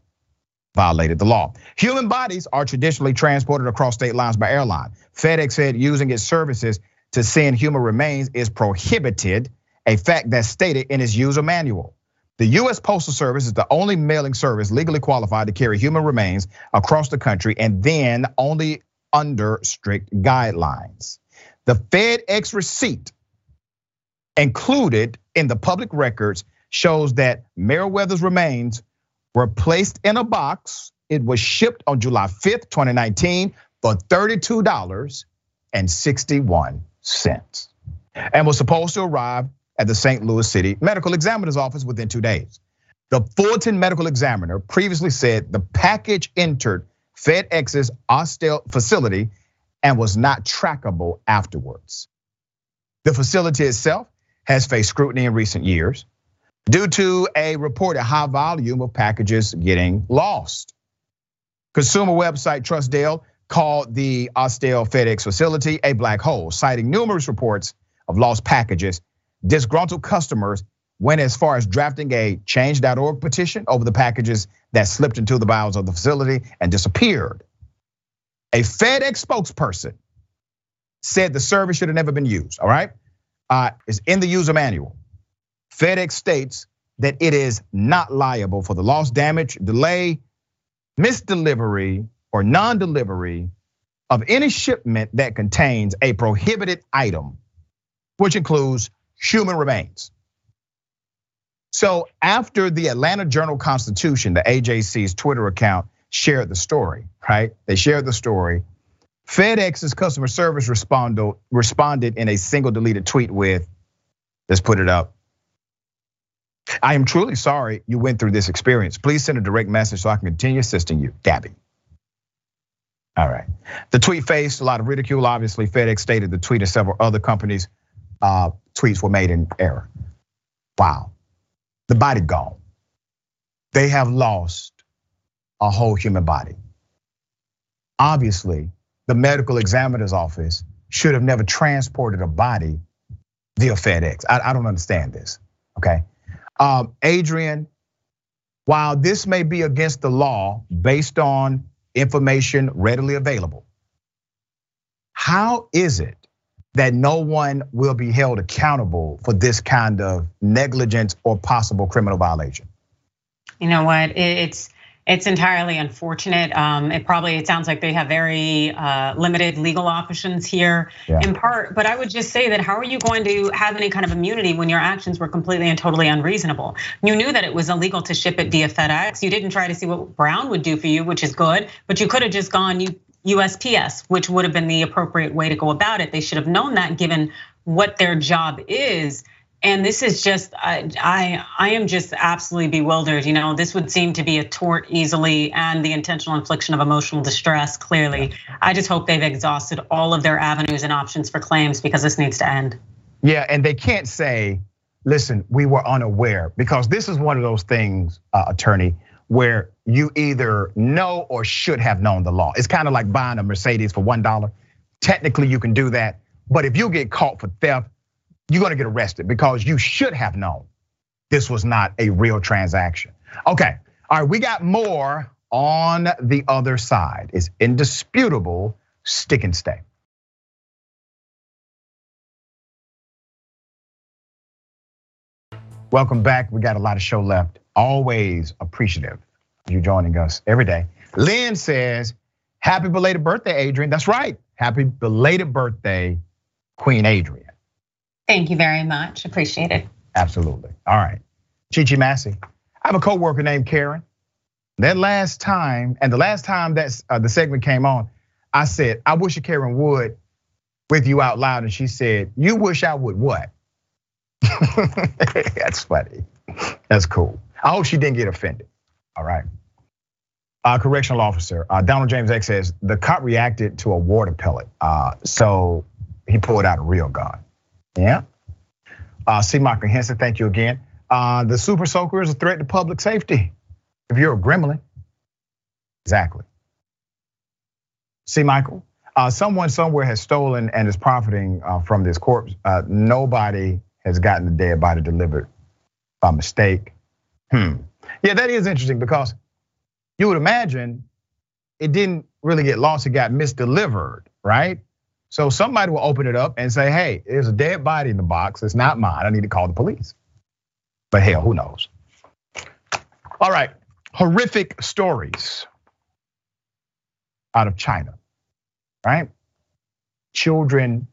violated the law. Human bodies are traditionally transported across state lines by airline. FedEx said using its services to send human remains is prohibited, a fact that's stated in its user manual. The US Postal Service is the only mailing service legally qualified to carry human remains across the country and then only under strict guidelines. The FedEx receipt included in the public records shows that Merriweather's remains were placed in a box. It was shipped on July 5th, 2019 for $32.61 and was supposed to arrive at the St. Louis City Medical Examiner's Office within 2 days. The Fulton Medical Examiner previously said the package entered FedEx's Austell facility and was not trackable afterwards. The facility itself has faced scrutiny in recent years due to a reported high volume of packages getting lost. Consumer website Trustdale called the Austell FedEx facility a black hole, citing numerous reports of lost packages. Disgruntled customers went as far as drafting a change.org petition over the packages that slipped into the bowels of the facility and disappeared. A FedEx spokesperson said the service should have never been used, all right? It's in the user manual. FedEx states that it is not liable for the loss, damage, delay, misdelivery, or non-delivery of any shipment that contains a prohibited item, which includes human remains. So after the Atlanta Journal-Constitution, the AJC's Twitter account shared the story, right? They shared the story. FedEx's customer service responded in a single deleted tweet with, let's put it up. I am truly sorry you went through this experience. Please send a direct message so I can continue assisting you, Gabby. All right. The tweet faced a lot of ridicule. Obviously, FedEx stated the tweet and several other companies' tweets were made in error. Wow. The body gone. They have lost a whole human body. Obviously, the medical examiner's office should have never transported a body via FedEx. I don't understand this, okay? Adrienne, while this may be against the law based on information readily available, how is it that no one will be held accountable for this kind of negligence or possible criminal violation? You know what, it's entirely unfortunate. It sounds like they have very limited legal options here, in part, but I would just say that how are you going to have any kind of immunity when your actions were completely and totally unreasonable? You knew that it was illegal to ship it via FedEx. You didn't try to see what Brown would do for you, which is good, but you could have just gone USPS, which would have been the appropriate way to go about it. They should have known that given what their job is. And this is just, I am just absolutely bewildered. You know, this would seem to be a tort easily and the intentional infliction of emotional distress, clearly. I just hope they've exhausted all of their avenues and options for claims because this needs to end. Yeah, and they can't say, listen, we were unaware, because this is one of those things, attorney, where you either know or should have known the law. It's kind of like buying a Mercedes for $1. Technically, you can do that, but if you get caught for theft, you're gonna get arrested because you should have known this was not a real transaction. Okay, all right, we got more on the other side. It's indisputable. Stick and stay. Welcome back. We got a lot of show left. Always appreciative of you joining us every day. Lynn says, happy belated birthday, Adrienne. That's right. Happy belated birthday, Queen Adrienne. Thank you very much, appreciate it. Absolutely, all right. Chi-Chi Massey, I have a coworker named Karen. The last time that the segment came on, I said, I wish a Karen would with you out loud. And she said, you wish I would what? That's funny, that's cool. I hope she didn't get offended, all right. Correctional officer, Donald James X says, the cop reacted to a water pellet. So he pulled out a real gun. Yeah. C. Mocker Henson, thank you again. The super soaker is a threat to public safety. If you're a gremlin, exactly. C. Michael, someone somewhere has stolen and is profiting from this corpse. Nobody has gotten the dead body delivered by mistake. Yeah, that is interesting because you would imagine it didn't really get lost, it got misdelivered, right? So somebody will open it up and say, hey, there's a dead body in the box. It's not mine. I need to call the police. But hell, who knows? All right, horrific stories out of China, right? Children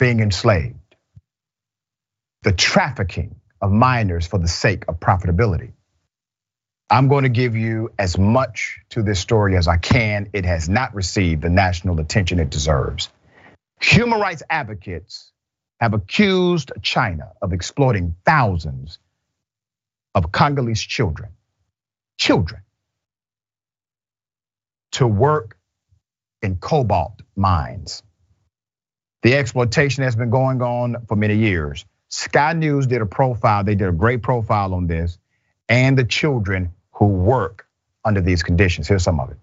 being enslaved, the trafficking of minors for the sake of profitability. I'm going to give you as much to this story as I can. It has not received the national attention it deserves. Human rights advocates have accused China of exploiting thousands of Congolese children to work in cobalt mines. The exploitation has been going on for many years. Sky News did a profile, they did a great profile on this and the children who work under these conditions. Here's some of it.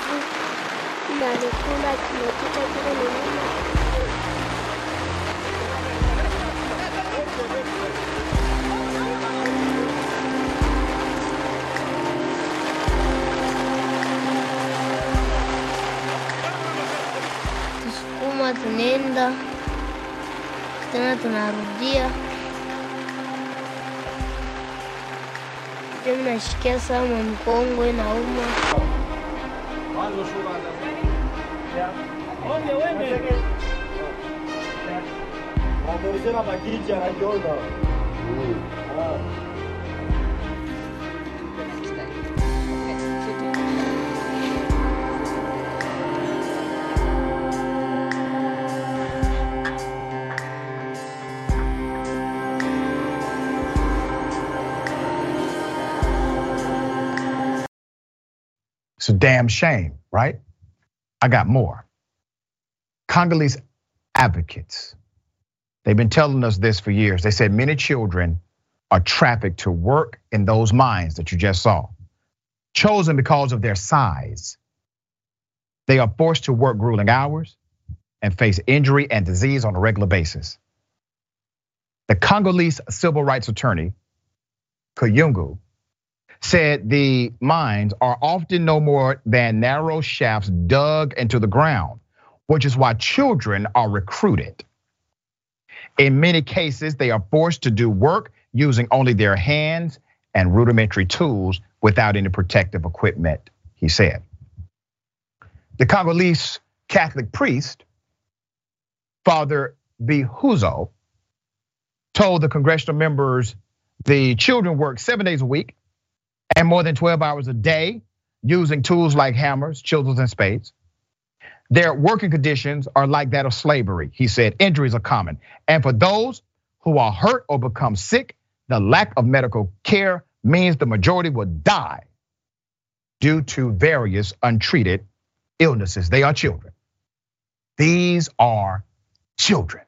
na ni kwamba tumepita kile nini. Tusukuma tunaenda tena tunarudia. Mimi nashikia sana mkongwe na uma. It's a damn shame, right? I got more. Congolese advocates, they've been telling us this for years. They said many children are trafficked to work in those mines that you just saw. Chosen because of their size, they are forced to work grueling hours and face injury and disease on a regular basis. The Congolese civil rights attorney, Kayungu, said the mines are often no more than narrow shafts dug into the ground, which is why children are recruited. In many cases, they are forced to do work using only their hands and rudimentary tools without any protective equipment, he said. The Congolese Catholic priest, Father Bihuzo, told the congressional members the children work 7 days a week and more than 12 hours a day using tools like hammers, chisels, and spades. Their working conditions are like that of slavery, he said. Injuries are common. And for those who are hurt or become sick, the lack of medical care means the majority will die due to various untreated illnesses. They are children. These are children.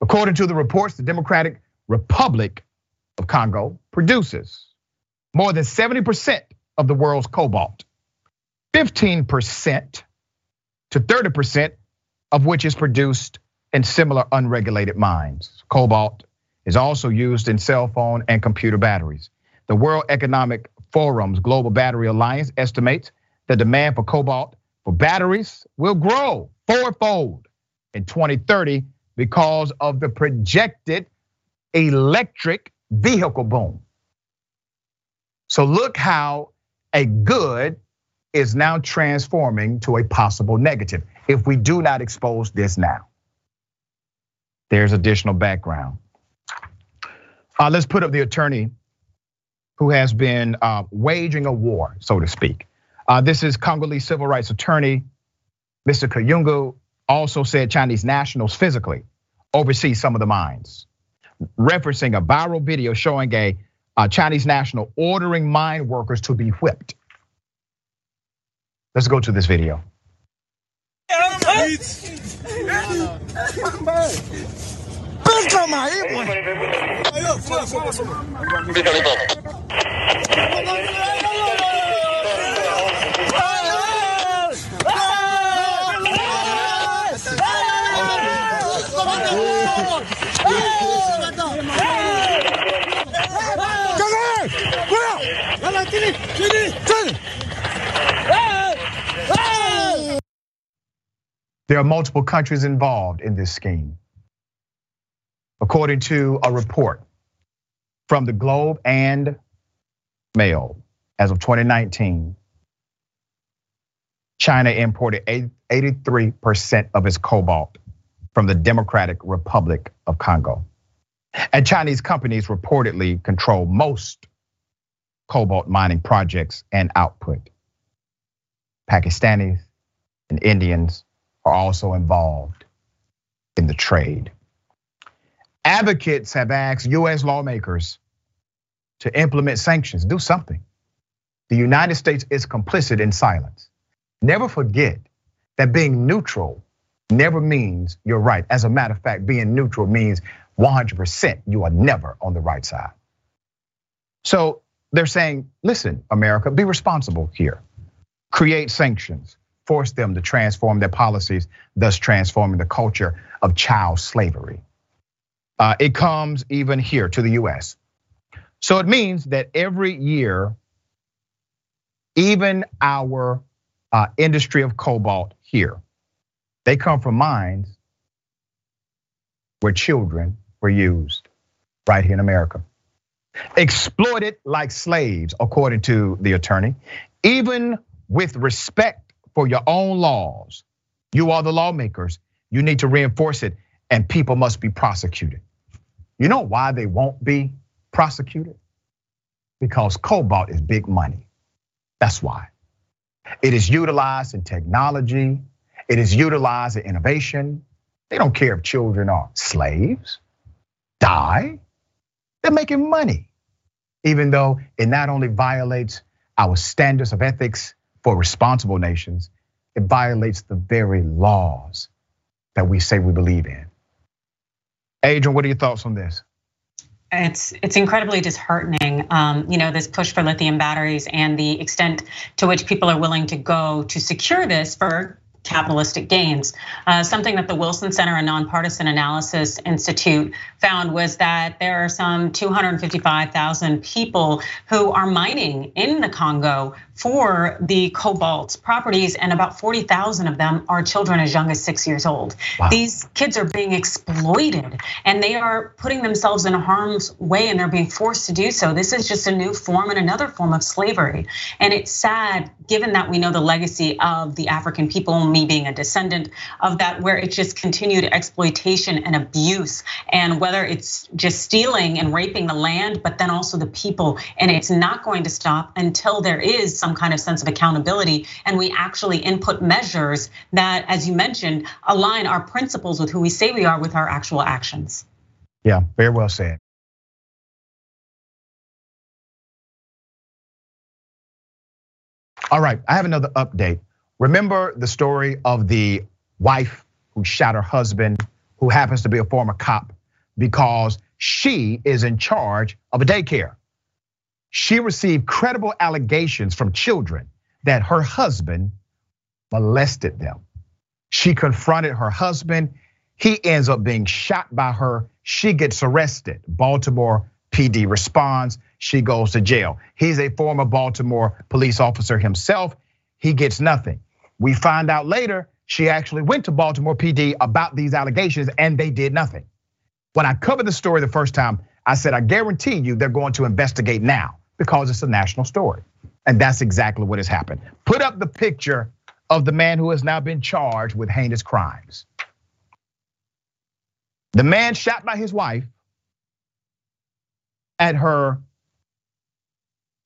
According to the reports, the Democratic Republic of Congo produces more than 70% of the world's cobalt, 15% to 30% of which is produced in similar unregulated mines. Cobalt is also used in cell phone and computer batteries. The World Economic Forum's Global Battery Alliance estimates the demand for cobalt for batteries will grow fourfold in 2030 because of the projected electric vehicle boom. So look how a good is now transforming to a possible negative if we do not expose this now. There's additional background. Let's put up the attorney who has been waging a war, so to speak. This is Congolese civil rights attorney, Mr. Kayungu, also said Chinese nationals physically oversee some of the mines, referencing a viral video showing a Chinese national ordering mine workers to be whipped. Let's go to this video. There are multiple countries involved in this scheme, according to a report from the Globe and Mail. As of 2019, China imported 83% of its cobalt from the Democratic Republic of Congo. And Chinese companies reportedly control most cobalt mining projects and output. Pakistanis and Indians are also involved in the trade. Advocates have asked US lawmakers to implement sanctions, do something. The United States is complicit in silence. Never forget that being neutral never means you're right. As a matter of fact, being neutral means 100% you are never on the right side. So they're saying, listen, America, be responsible here. create sanctions, force them to transform their policies, thus transforming the culture of child slavery. It comes even here to the US. So it means that every year, even our industry of cobalt here, they come from mines where children were used right here in America. Exploited like slaves, according to the attorney. Even with respect for your own laws, you are the lawmakers. You need to reinforce it, and people must be prosecuted. You know why they won't be prosecuted? Because cobalt is big money. That's why. It is utilized in technology. It is utilized in innovation. They don't care if children are slaves, die. They're making money, even though it not only violates our standards of ethics for responsible nations, it violates the very laws that we say we believe in. Adrienne, what are your thoughts on this? It's incredibly disheartening, this push for lithium batteries and the extent to which people are willing to go to secure this for capitalistic gains. Something that the Wilson Center and Nonpartisan Analysis Institute found was that there are some 255,000 people who are mining in the Congo for the cobalt properties, and about 40,000 of them are children as young as 6 years old. Wow. These kids are being exploited, and they are putting themselves in harm's way, and they're being forced to do so. This is just a new form and another form of slavery. And it's sad, given that we know the legacy of the African people, me being a descendant of that, where it's just continued exploitation and abuse, and whether it's just stealing and raping the land, but then also the people. And it's not going to stop until there is some kind of sense of accountability, and we actually input measures that, as you mentioned, align our principles with who we say we are with our actual actions. Yeah, very well said. All right, I have another update. Remember the story of the wife who shot her husband, who happens to be a former cop, because she is in charge of a daycare. She received credible allegations from children that her husband molested them. She confronted her husband. He ends up being shot by her. She gets arrested. Baltimore PD responds. She goes to jail. He's a former Baltimore police officer himself. He gets nothing. We find out later, she actually went to Baltimore PD about these allegations, and they did nothing. When I covered the story the first time, I said, I guarantee you they're going to investigate now because it's a national story. And that's exactly what has happened. Put up the picture of the man who has now been charged with heinous crimes. The man shot by his wife at her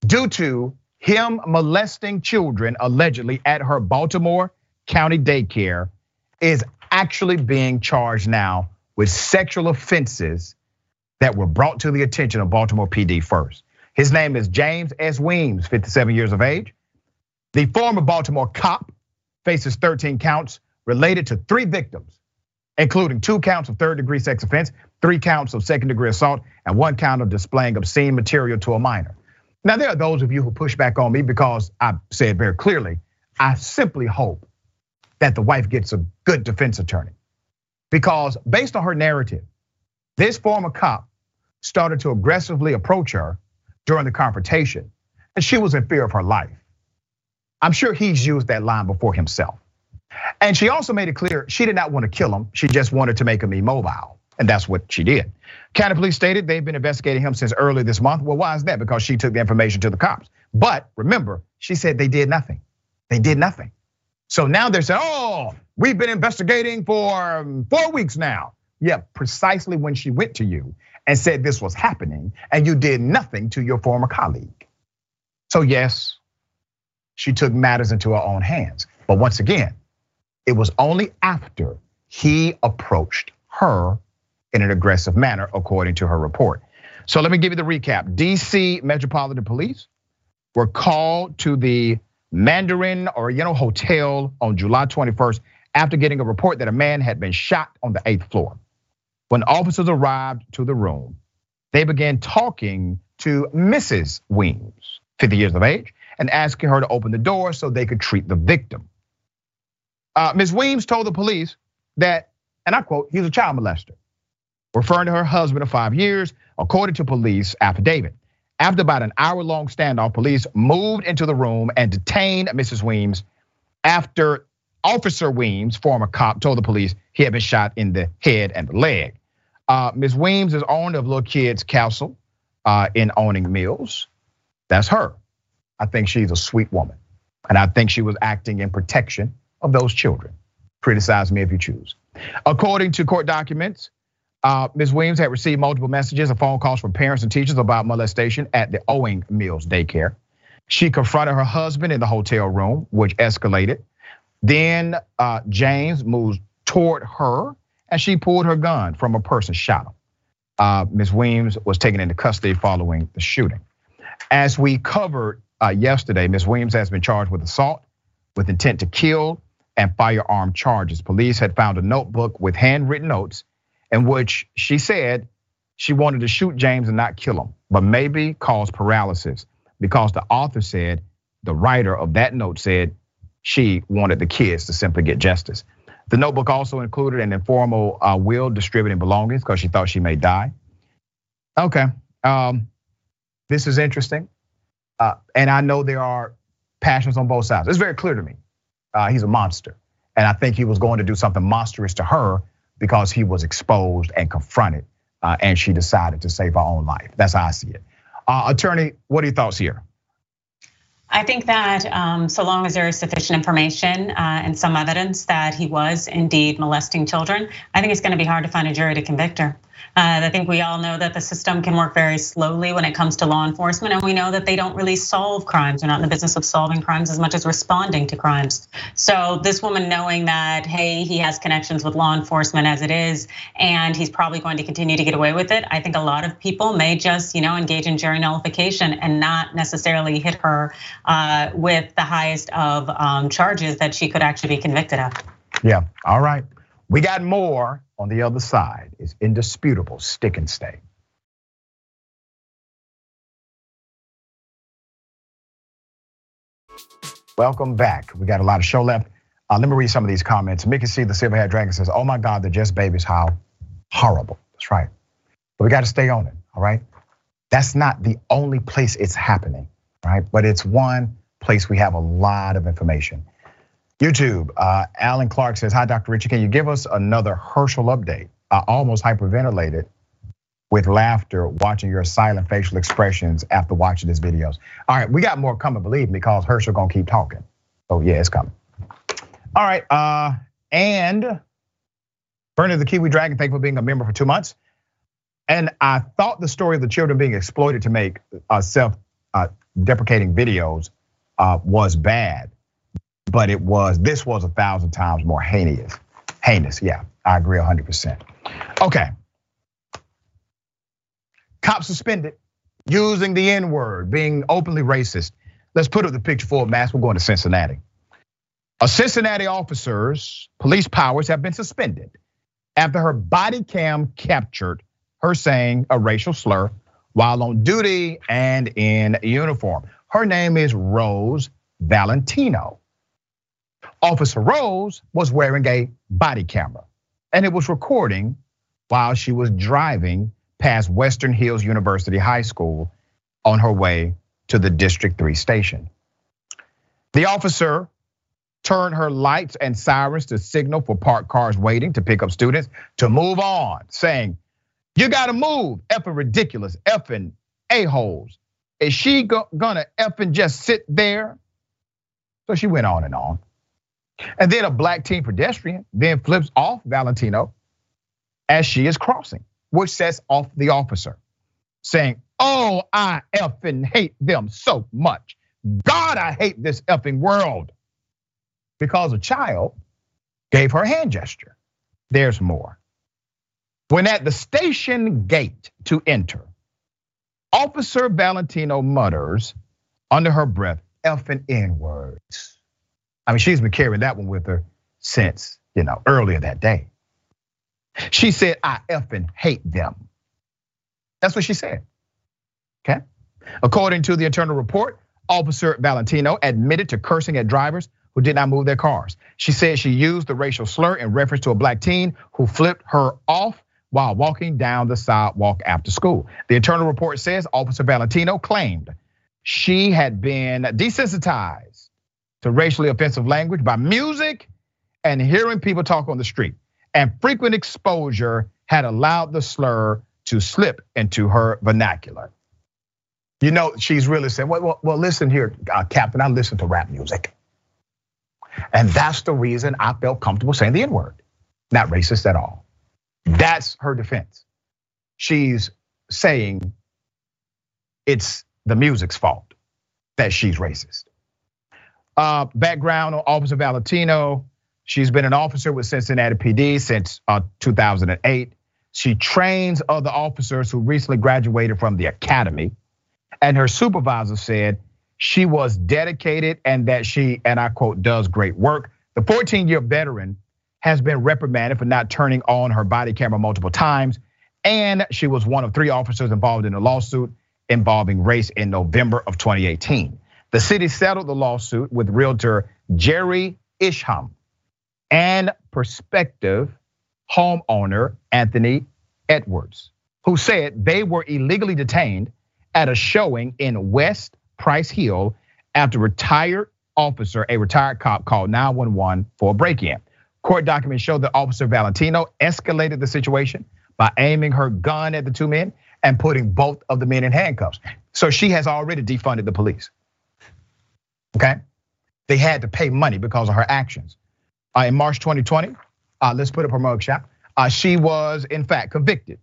due to him molesting children, allegedly, at her Baltimore County daycare, is actually being charged now with sexual offenses that were brought to the attention of Baltimore PD first. His name is James S. Weems, 57 years of age. The former Baltimore cop faces 13 counts related to three victims, including 2 counts of third-degree sex offense, 3 counts of second-degree assault, and 1 count of displaying obscene material to a minor. Now, there are those of you who push back on me because I said very clearly, I simply hope that the wife gets a good defense attorney. Because based on her narrative, this former cop started to aggressively approach her during the confrontation, and she was in fear of her life. I'm sure he's used that line before himself. And she also made it clear she did not want to kill him. She just wanted to make him immobile. And that's what she did. County police stated they've been investigating him since early this month. Well, why is that? Because she took the information to the cops. But remember, she said they did nothing. They did nothing. So now they're saying, oh, we've been investigating for 4 weeks now. Yeah, precisely when she went to you and said this was happening and you did nothing to your former colleague. So yes, she took matters into her own hands. But once again, it was only after he approached her in an aggressive manner, according to her report. So let me give you the recap. DC Metropolitan Police were called to the Mandarin Oriental Hotel on July 21st after getting a report that a man had been shot on the 8th floor. When officers arrived to the room, they began talking to Mrs. Weems, 50 years of age, and asking her to open the door so they could treat the victim. Ms. Weems told the police that, and I quote, "He's a child molester," referring to her husband of 5 years, according to police affidavit. After about an hour-long standoff, police moved into the room and detained Mrs. Weems after Officer Weems, former cop, told the police he had been shot in the head and the leg. Ms. Weems is owner of Little Kids Council in Owning Mills. That's her. I think she's a sweet woman, and I think she was acting in protection of those children. Criticize me if you choose. According to court documents, Ms. Weems had received multiple messages and phone calls from parents and teachers about molestation at the Owing Mills daycare. She confronted her husband in the hotel room, which escalated. Then James moved toward her and she pulled her gun from a person, shot him. Ms. Weems was taken into custody following the shooting. As we covered yesterday, Ms. Weems has been charged with assault with intent to kill and firearm charges. Police had found a notebook with handwritten notes in which she said she wanted to shoot James and not kill him, but maybe cause paralysis, because the author said, the writer of that note said, she wanted the kids to simply get justice. The notebook also included an informal will distributing belongings because she thought she may die. Okay, this is interesting. And I know there are passions on both sides. It's very clear to me, he's a monster. And I think he was going to do something monstrous to her because he was exposed and confronted, and she decided to save her own life. That's how I see it. Attorney, what are your thoughts here? I think that so long as there is sufficient information and some evidence that he was indeed molesting children, I think it's gonna be hard to find a jury to convict her. I think we all know that the system can work very slowly when it comes to law enforcement, and we know that they don't really solve crimes. They're not in the business of solving crimes as much as responding to crimes. So this woman, knowing that, hey, he has connections with law enforcement as it is, and he's probably going to continue to get away with it, I think a lot of people may just, engage in jury nullification and not necessarily hit her with the highest of charges that she could actually be convicted of. Yeah, all right. We got more on the other side. Is indisputable. Stick and stay. Welcome back. We got a lot of show left. Let me read some of these comments. Mickey C, the silver-haired dragon, says, "Oh my God, they're just babies. How horrible." That's right. But we got to stay on it, all right? That's not the only place it's happening, right? But it's one place we have a lot of information. YouTube, Alan Clark says, "Hi, Dr. Richie, can you give us another Herschel update? I almost hyperventilated with laughter watching your silent facial expressions after watching these videos." All right, we got more coming, believe me, because Herschel gonna keep talking. So yeah, it's coming. All right, and Bernard the Kiwi Dragon, thank you for being a member for 2 months. And I thought the story of the children being exploited to make self-deprecating videos was bad. But this was 1,000 times more heinous. Heinous, yeah, I agree 100%. Okay. Cop suspended using the N-word, being openly racist. Let's put up the picture for a mask. We're going to Cincinnati. A Cincinnati officer's police powers have been suspended after her body cam captured her saying a racial slur while on duty and in uniform. Her name is Rose Valentino. Officer Rose was wearing a body camera, and it was recording while she was driving past Western Hills University High School on her way to the District 3 station. The officer turned her lights and sirens to signal for parked cars waiting to pick up students to move on, saying, "You gotta move, effing ridiculous, effing a-holes. Is she gonna effing just sit there?" So she went on and on. And then a black teen pedestrian then flips off Valentino as she is crossing, which sets off the officer, saying, "Oh, I effing hate them so much. God, I hate this effing world." Because a child gave her a hand gesture. There's more. When at the station gate to enter, Officer Valentino mutters under her breath, "Effing N-words." I mean, she's been carrying that one with her since, earlier that day. She said, "I effing hate them." That's what she said, okay? According to the internal report, Officer Valentino admitted to cursing at drivers who did not move their cars. She said she used the racial slur in reference to a black teen who flipped her off while walking down the sidewalk after school. The internal report says Officer Valentino claimed she had been desensitized to racially offensive language by music and hearing people talk on the street, and frequent exposure had allowed the slur to slip into her vernacular. You know, she's really saying, well, listen here, Captain, I listen to rap music. And that's the reason I felt comfortable saying the N-word. Not racist at all. That's her defense. She's saying it's the music's fault that she's racist. Background on Officer Valentino. She's been an officer with Cincinnati PD since 2008. She trains other officers who recently graduated from the academy. And her supervisor said she was dedicated and that she, and I quote, does great work. The 14-year veteran has been reprimanded for not turning on her body camera multiple times. And she was one of three officers involved in a lawsuit involving race in November of 2018. The city settled the lawsuit with realtor Jerry Isham and prospective homeowner Anthony Edwards, who said they were illegally detained at a showing in West Price Hill after a retired cop called 911 for a break-in. Court documents show that Officer Valentino escalated the situation by aiming her gun at the two men and putting both of the men in handcuffs. So she has already defunded the police, okay? They had to pay money because of her actions. In March 2020, let's put up her mugshot. She was in fact convicted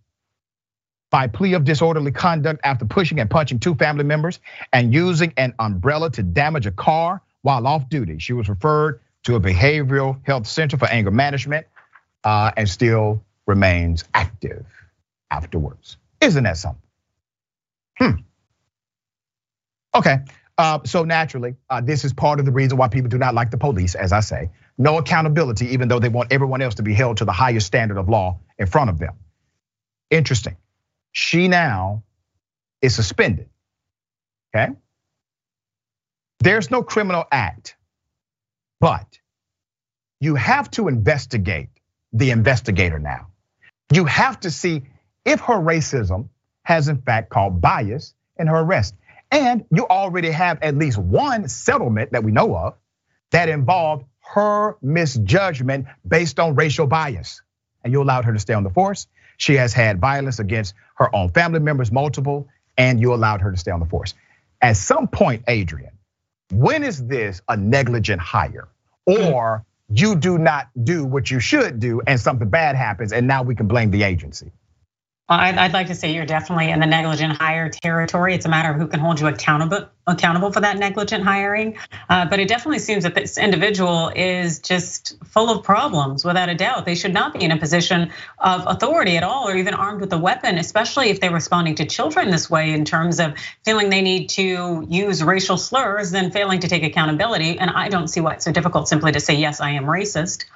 by plea of disorderly conduct after pushing and punching two family members and using an umbrella to damage a car while off duty. She was referred to a behavioral health center for anger management and still remains active afterwards. Isn't that something? Okay, so naturally, this is part of the reason why people do not like the police, as I say. No accountability, even though they want everyone else to be held to the highest standard of law in front of them. Interesting. She now is suspended, okay? There's no criminal act, but you have to investigate the investigator now. You have to see if her racism has in fact caused bias in her arrest. And you already have at least one settlement that we know of that involved her misjudgment based on racial bias. And you allowed her to stay on the force. She has had violence against her own family members, multiple, and you allowed her to stay on the force. At some point, Adrienne, when is this a negligent hire? Or you do not do what you should do and something bad happens and now we can blame the agency? Well, I'd like to say you're definitely in the negligent hire territory. It's a matter of who can hold you accountable for that negligent hiring. But it definitely seems that this individual is just full of problems, without a doubt. They should not be in a position of authority at all, or even armed with a weapon, especially if they're responding to children this way in terms of feeling they need to use racial slurs, then failing to take accountability. And I don't see why it's so difficult simply to say, yes, I am racist,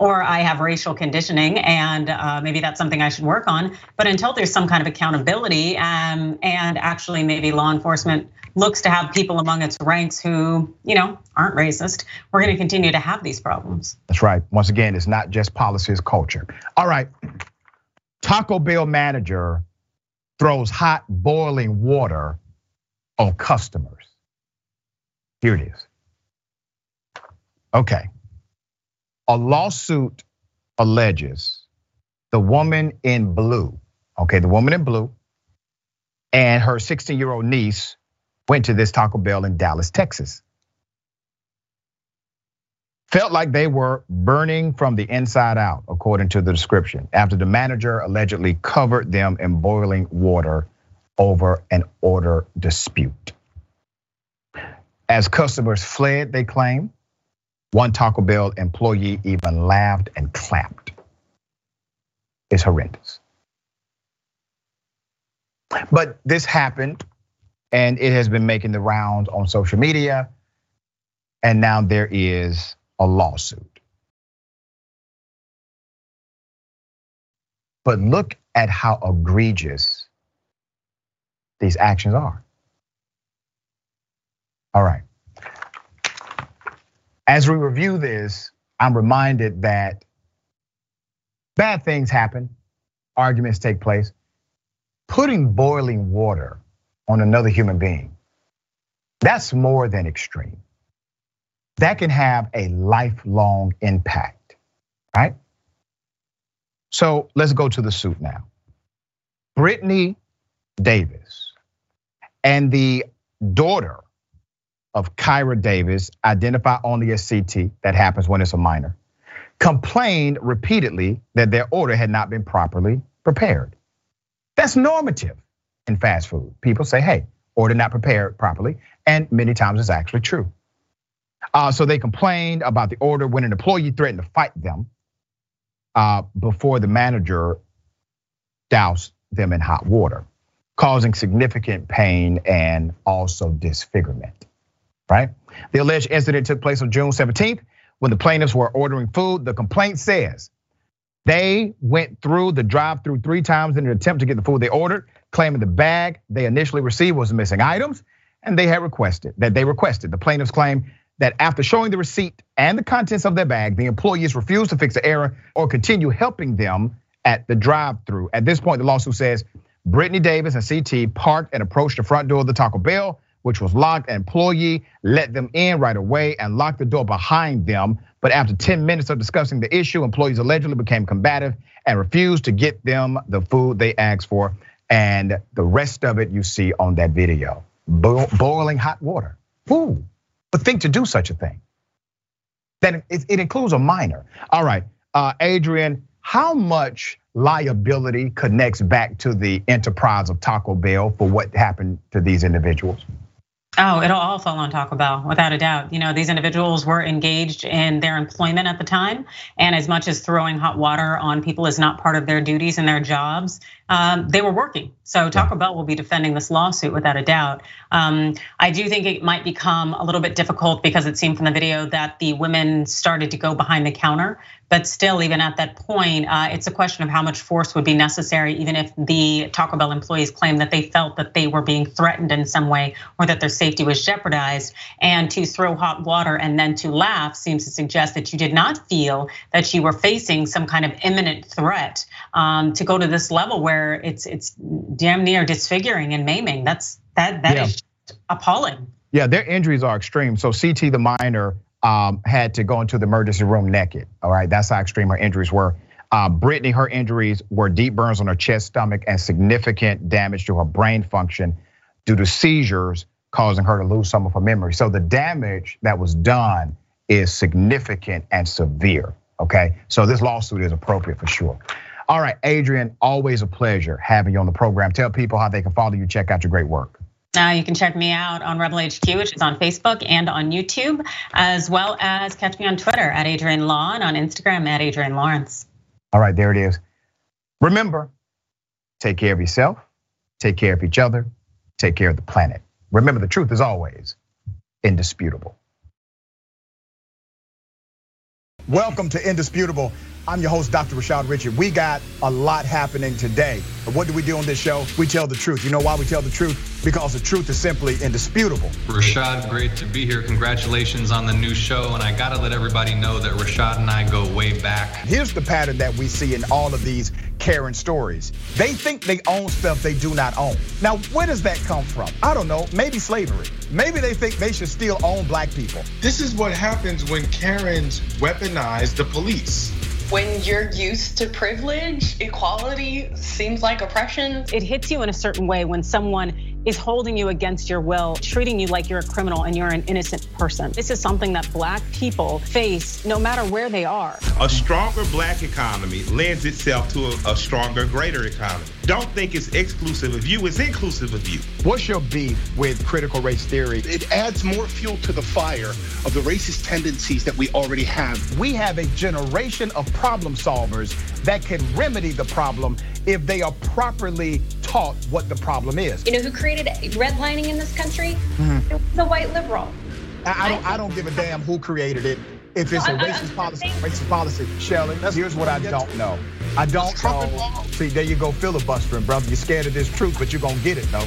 or I have racial conditioning, and maybe that's something I should work on. But until there's some kind of accountability, and actually maybe law enforcement looks to have people among its ranks who, you know, aren't racist, we're gonna continue to have these problems. That's right. Once again, it's not just policy, it's culture. All right, Taco Bell manager throws hot boiling water on customers. Here it is. Okay. A lawsuit alleges the woman in blue, okay, and her 16-year-old niece went to this Taco Bell in Dallas, Texas. Felt like they were burning from the inside out, according to the description, after the manager allegedly covered them in boiling water over an order dispute. As customers fled, they claim, one Taco Bell employee even laughed and clapped. It's horrendous. But this happened and it has been making the rounds on social media. And now there is a lawsuit. But look at how egregious these actions are. All right. As we review this, I'm reminded that bad things happen, arguments take place. Putting boiling water on another human being, that's more than extreme. That can have a lifelong impact, right? So let's go to the suit now. Brittany Davis and the daughter of Kyra Davis, identified only as CT, that happens when it's a minor, complained repeatedly that their order had not been properly prepared. That's normative in fast food. People say, hey, order not prepared properly, and many times it's actually true. So they complained about the order when an employee threatened to fight them before the manager doused them in hot water, causing significant pain and also disfigurement, right? The alleged incident took place on June 17th when the plaintiffs were ordering food. The complaint says they went through the drive-through 3 times in an attempt to get the food they ordered, claiming the bag they initially received was missing items, and they requested. The plaintiffs claim that after showing the receipt and the contents of their bag, the employees refused to fix the error or continue helping them at the drive-thru. At this point, the lawsuit says Brittany Davis and CT parked and approached the front door of the Taco Bell, which was locked. An employee let them in right away and locked the door behind them. But after 10 minutes of discussing the issue, employees allegedly became combative and refused to get them the food they asked for. And the rest of it you see on that video. Boiling hot water. Who would think to do such a thing? That it includes a minor. All right, Adrienne, how much liability connects back to the enterprise of Taco Bell for what happened to these individuals? Oh, it'll all fall on Taco Bell, without a doubt. You know, these individuals were engaged in their employment at the time, and as much as throwing hot water on people is not part of their duties and their jobs, they were working. So Taco Bell will be defending this lawsuit without a doubt. I do think it might become a little bit difficult because it seemed from the video that the women started to go behind the counter. But still, even at that point, it's a question of how much force would be necessary, even if the Taco Bell employees claim that they felt that they were being threatened in some way or that their safety was jeopardized. And to throw hot water and then to laugh seems to suggest that you did not feel that you were facing some kind of imminent threat. To go to this level where it's damn near disfiguring and maiming, that is appalling. Yeah, their injuries are extreme. So CT, the minor, had to go into the emergency room naked. All right, that's how extreme her injuries were. Brittany, her injuries were deep burns on her chest, stomach, and significant damage to her brain function due to seizures, causing her to lose some of her memory. So the damage that was done is significant and severe, okay? So this lawsuit is appropriate for sure. All right, Adrienne, always a pleasure having you on the program. Tell people how they can follow you, check out your great work. You can check me out on Rebel HQ, which is on Facebook and on YouTube, as well as catch me on Twitter at Adrienne Law and on Instagram at Adrienne Lawrence. All right, there it is. Remember, take care of yourself, take care of each other, take care of the planet. Remember, the truth is always indisputable. Welcome to Indisputable. I'm your host, Dr. Rashad Richie. We got a lot happening today. But what do we do on this show? We tell the truth. You know why we tell the truth? Because the truth is simply indisputable. Rashad, great to be here. Congratulations on the new show. And I gotta let everybody know that Rashad and I go way back. Here's the pattern that we see in all of these Karen stories. They think they own stuff they do not own. Now, where does that come from? I don't know, maybe slavery. Maybe they think they should still own black people. This is what happens when Karens weaponize the police. When you're used to privilege, equality seems like oppression. It hits you in a certain way when someone is holding you against your will, treating you like you're a criminal and you're an innocent person. This is something that black people face no matter where they are. A stronger black economy lends itself to a stronger, greater economy. Don't think it's exclusive of you, it's inclusive of you. What's your beef with critical race theory? It adds more fuel to the fire of the racist tendencies that we already have. We have a generation of problem solvers that can remedy the problem if they are properly taught what the problem is. You know who created redlining in this country? Mm-hmm. It was a white liberal. I don't give a damn who created it. If it's a racist policy, Shelley, here's what I don't know. I don't know. See, there you go filibustering, brother. You're scared of this truth, but you're gonna get it though.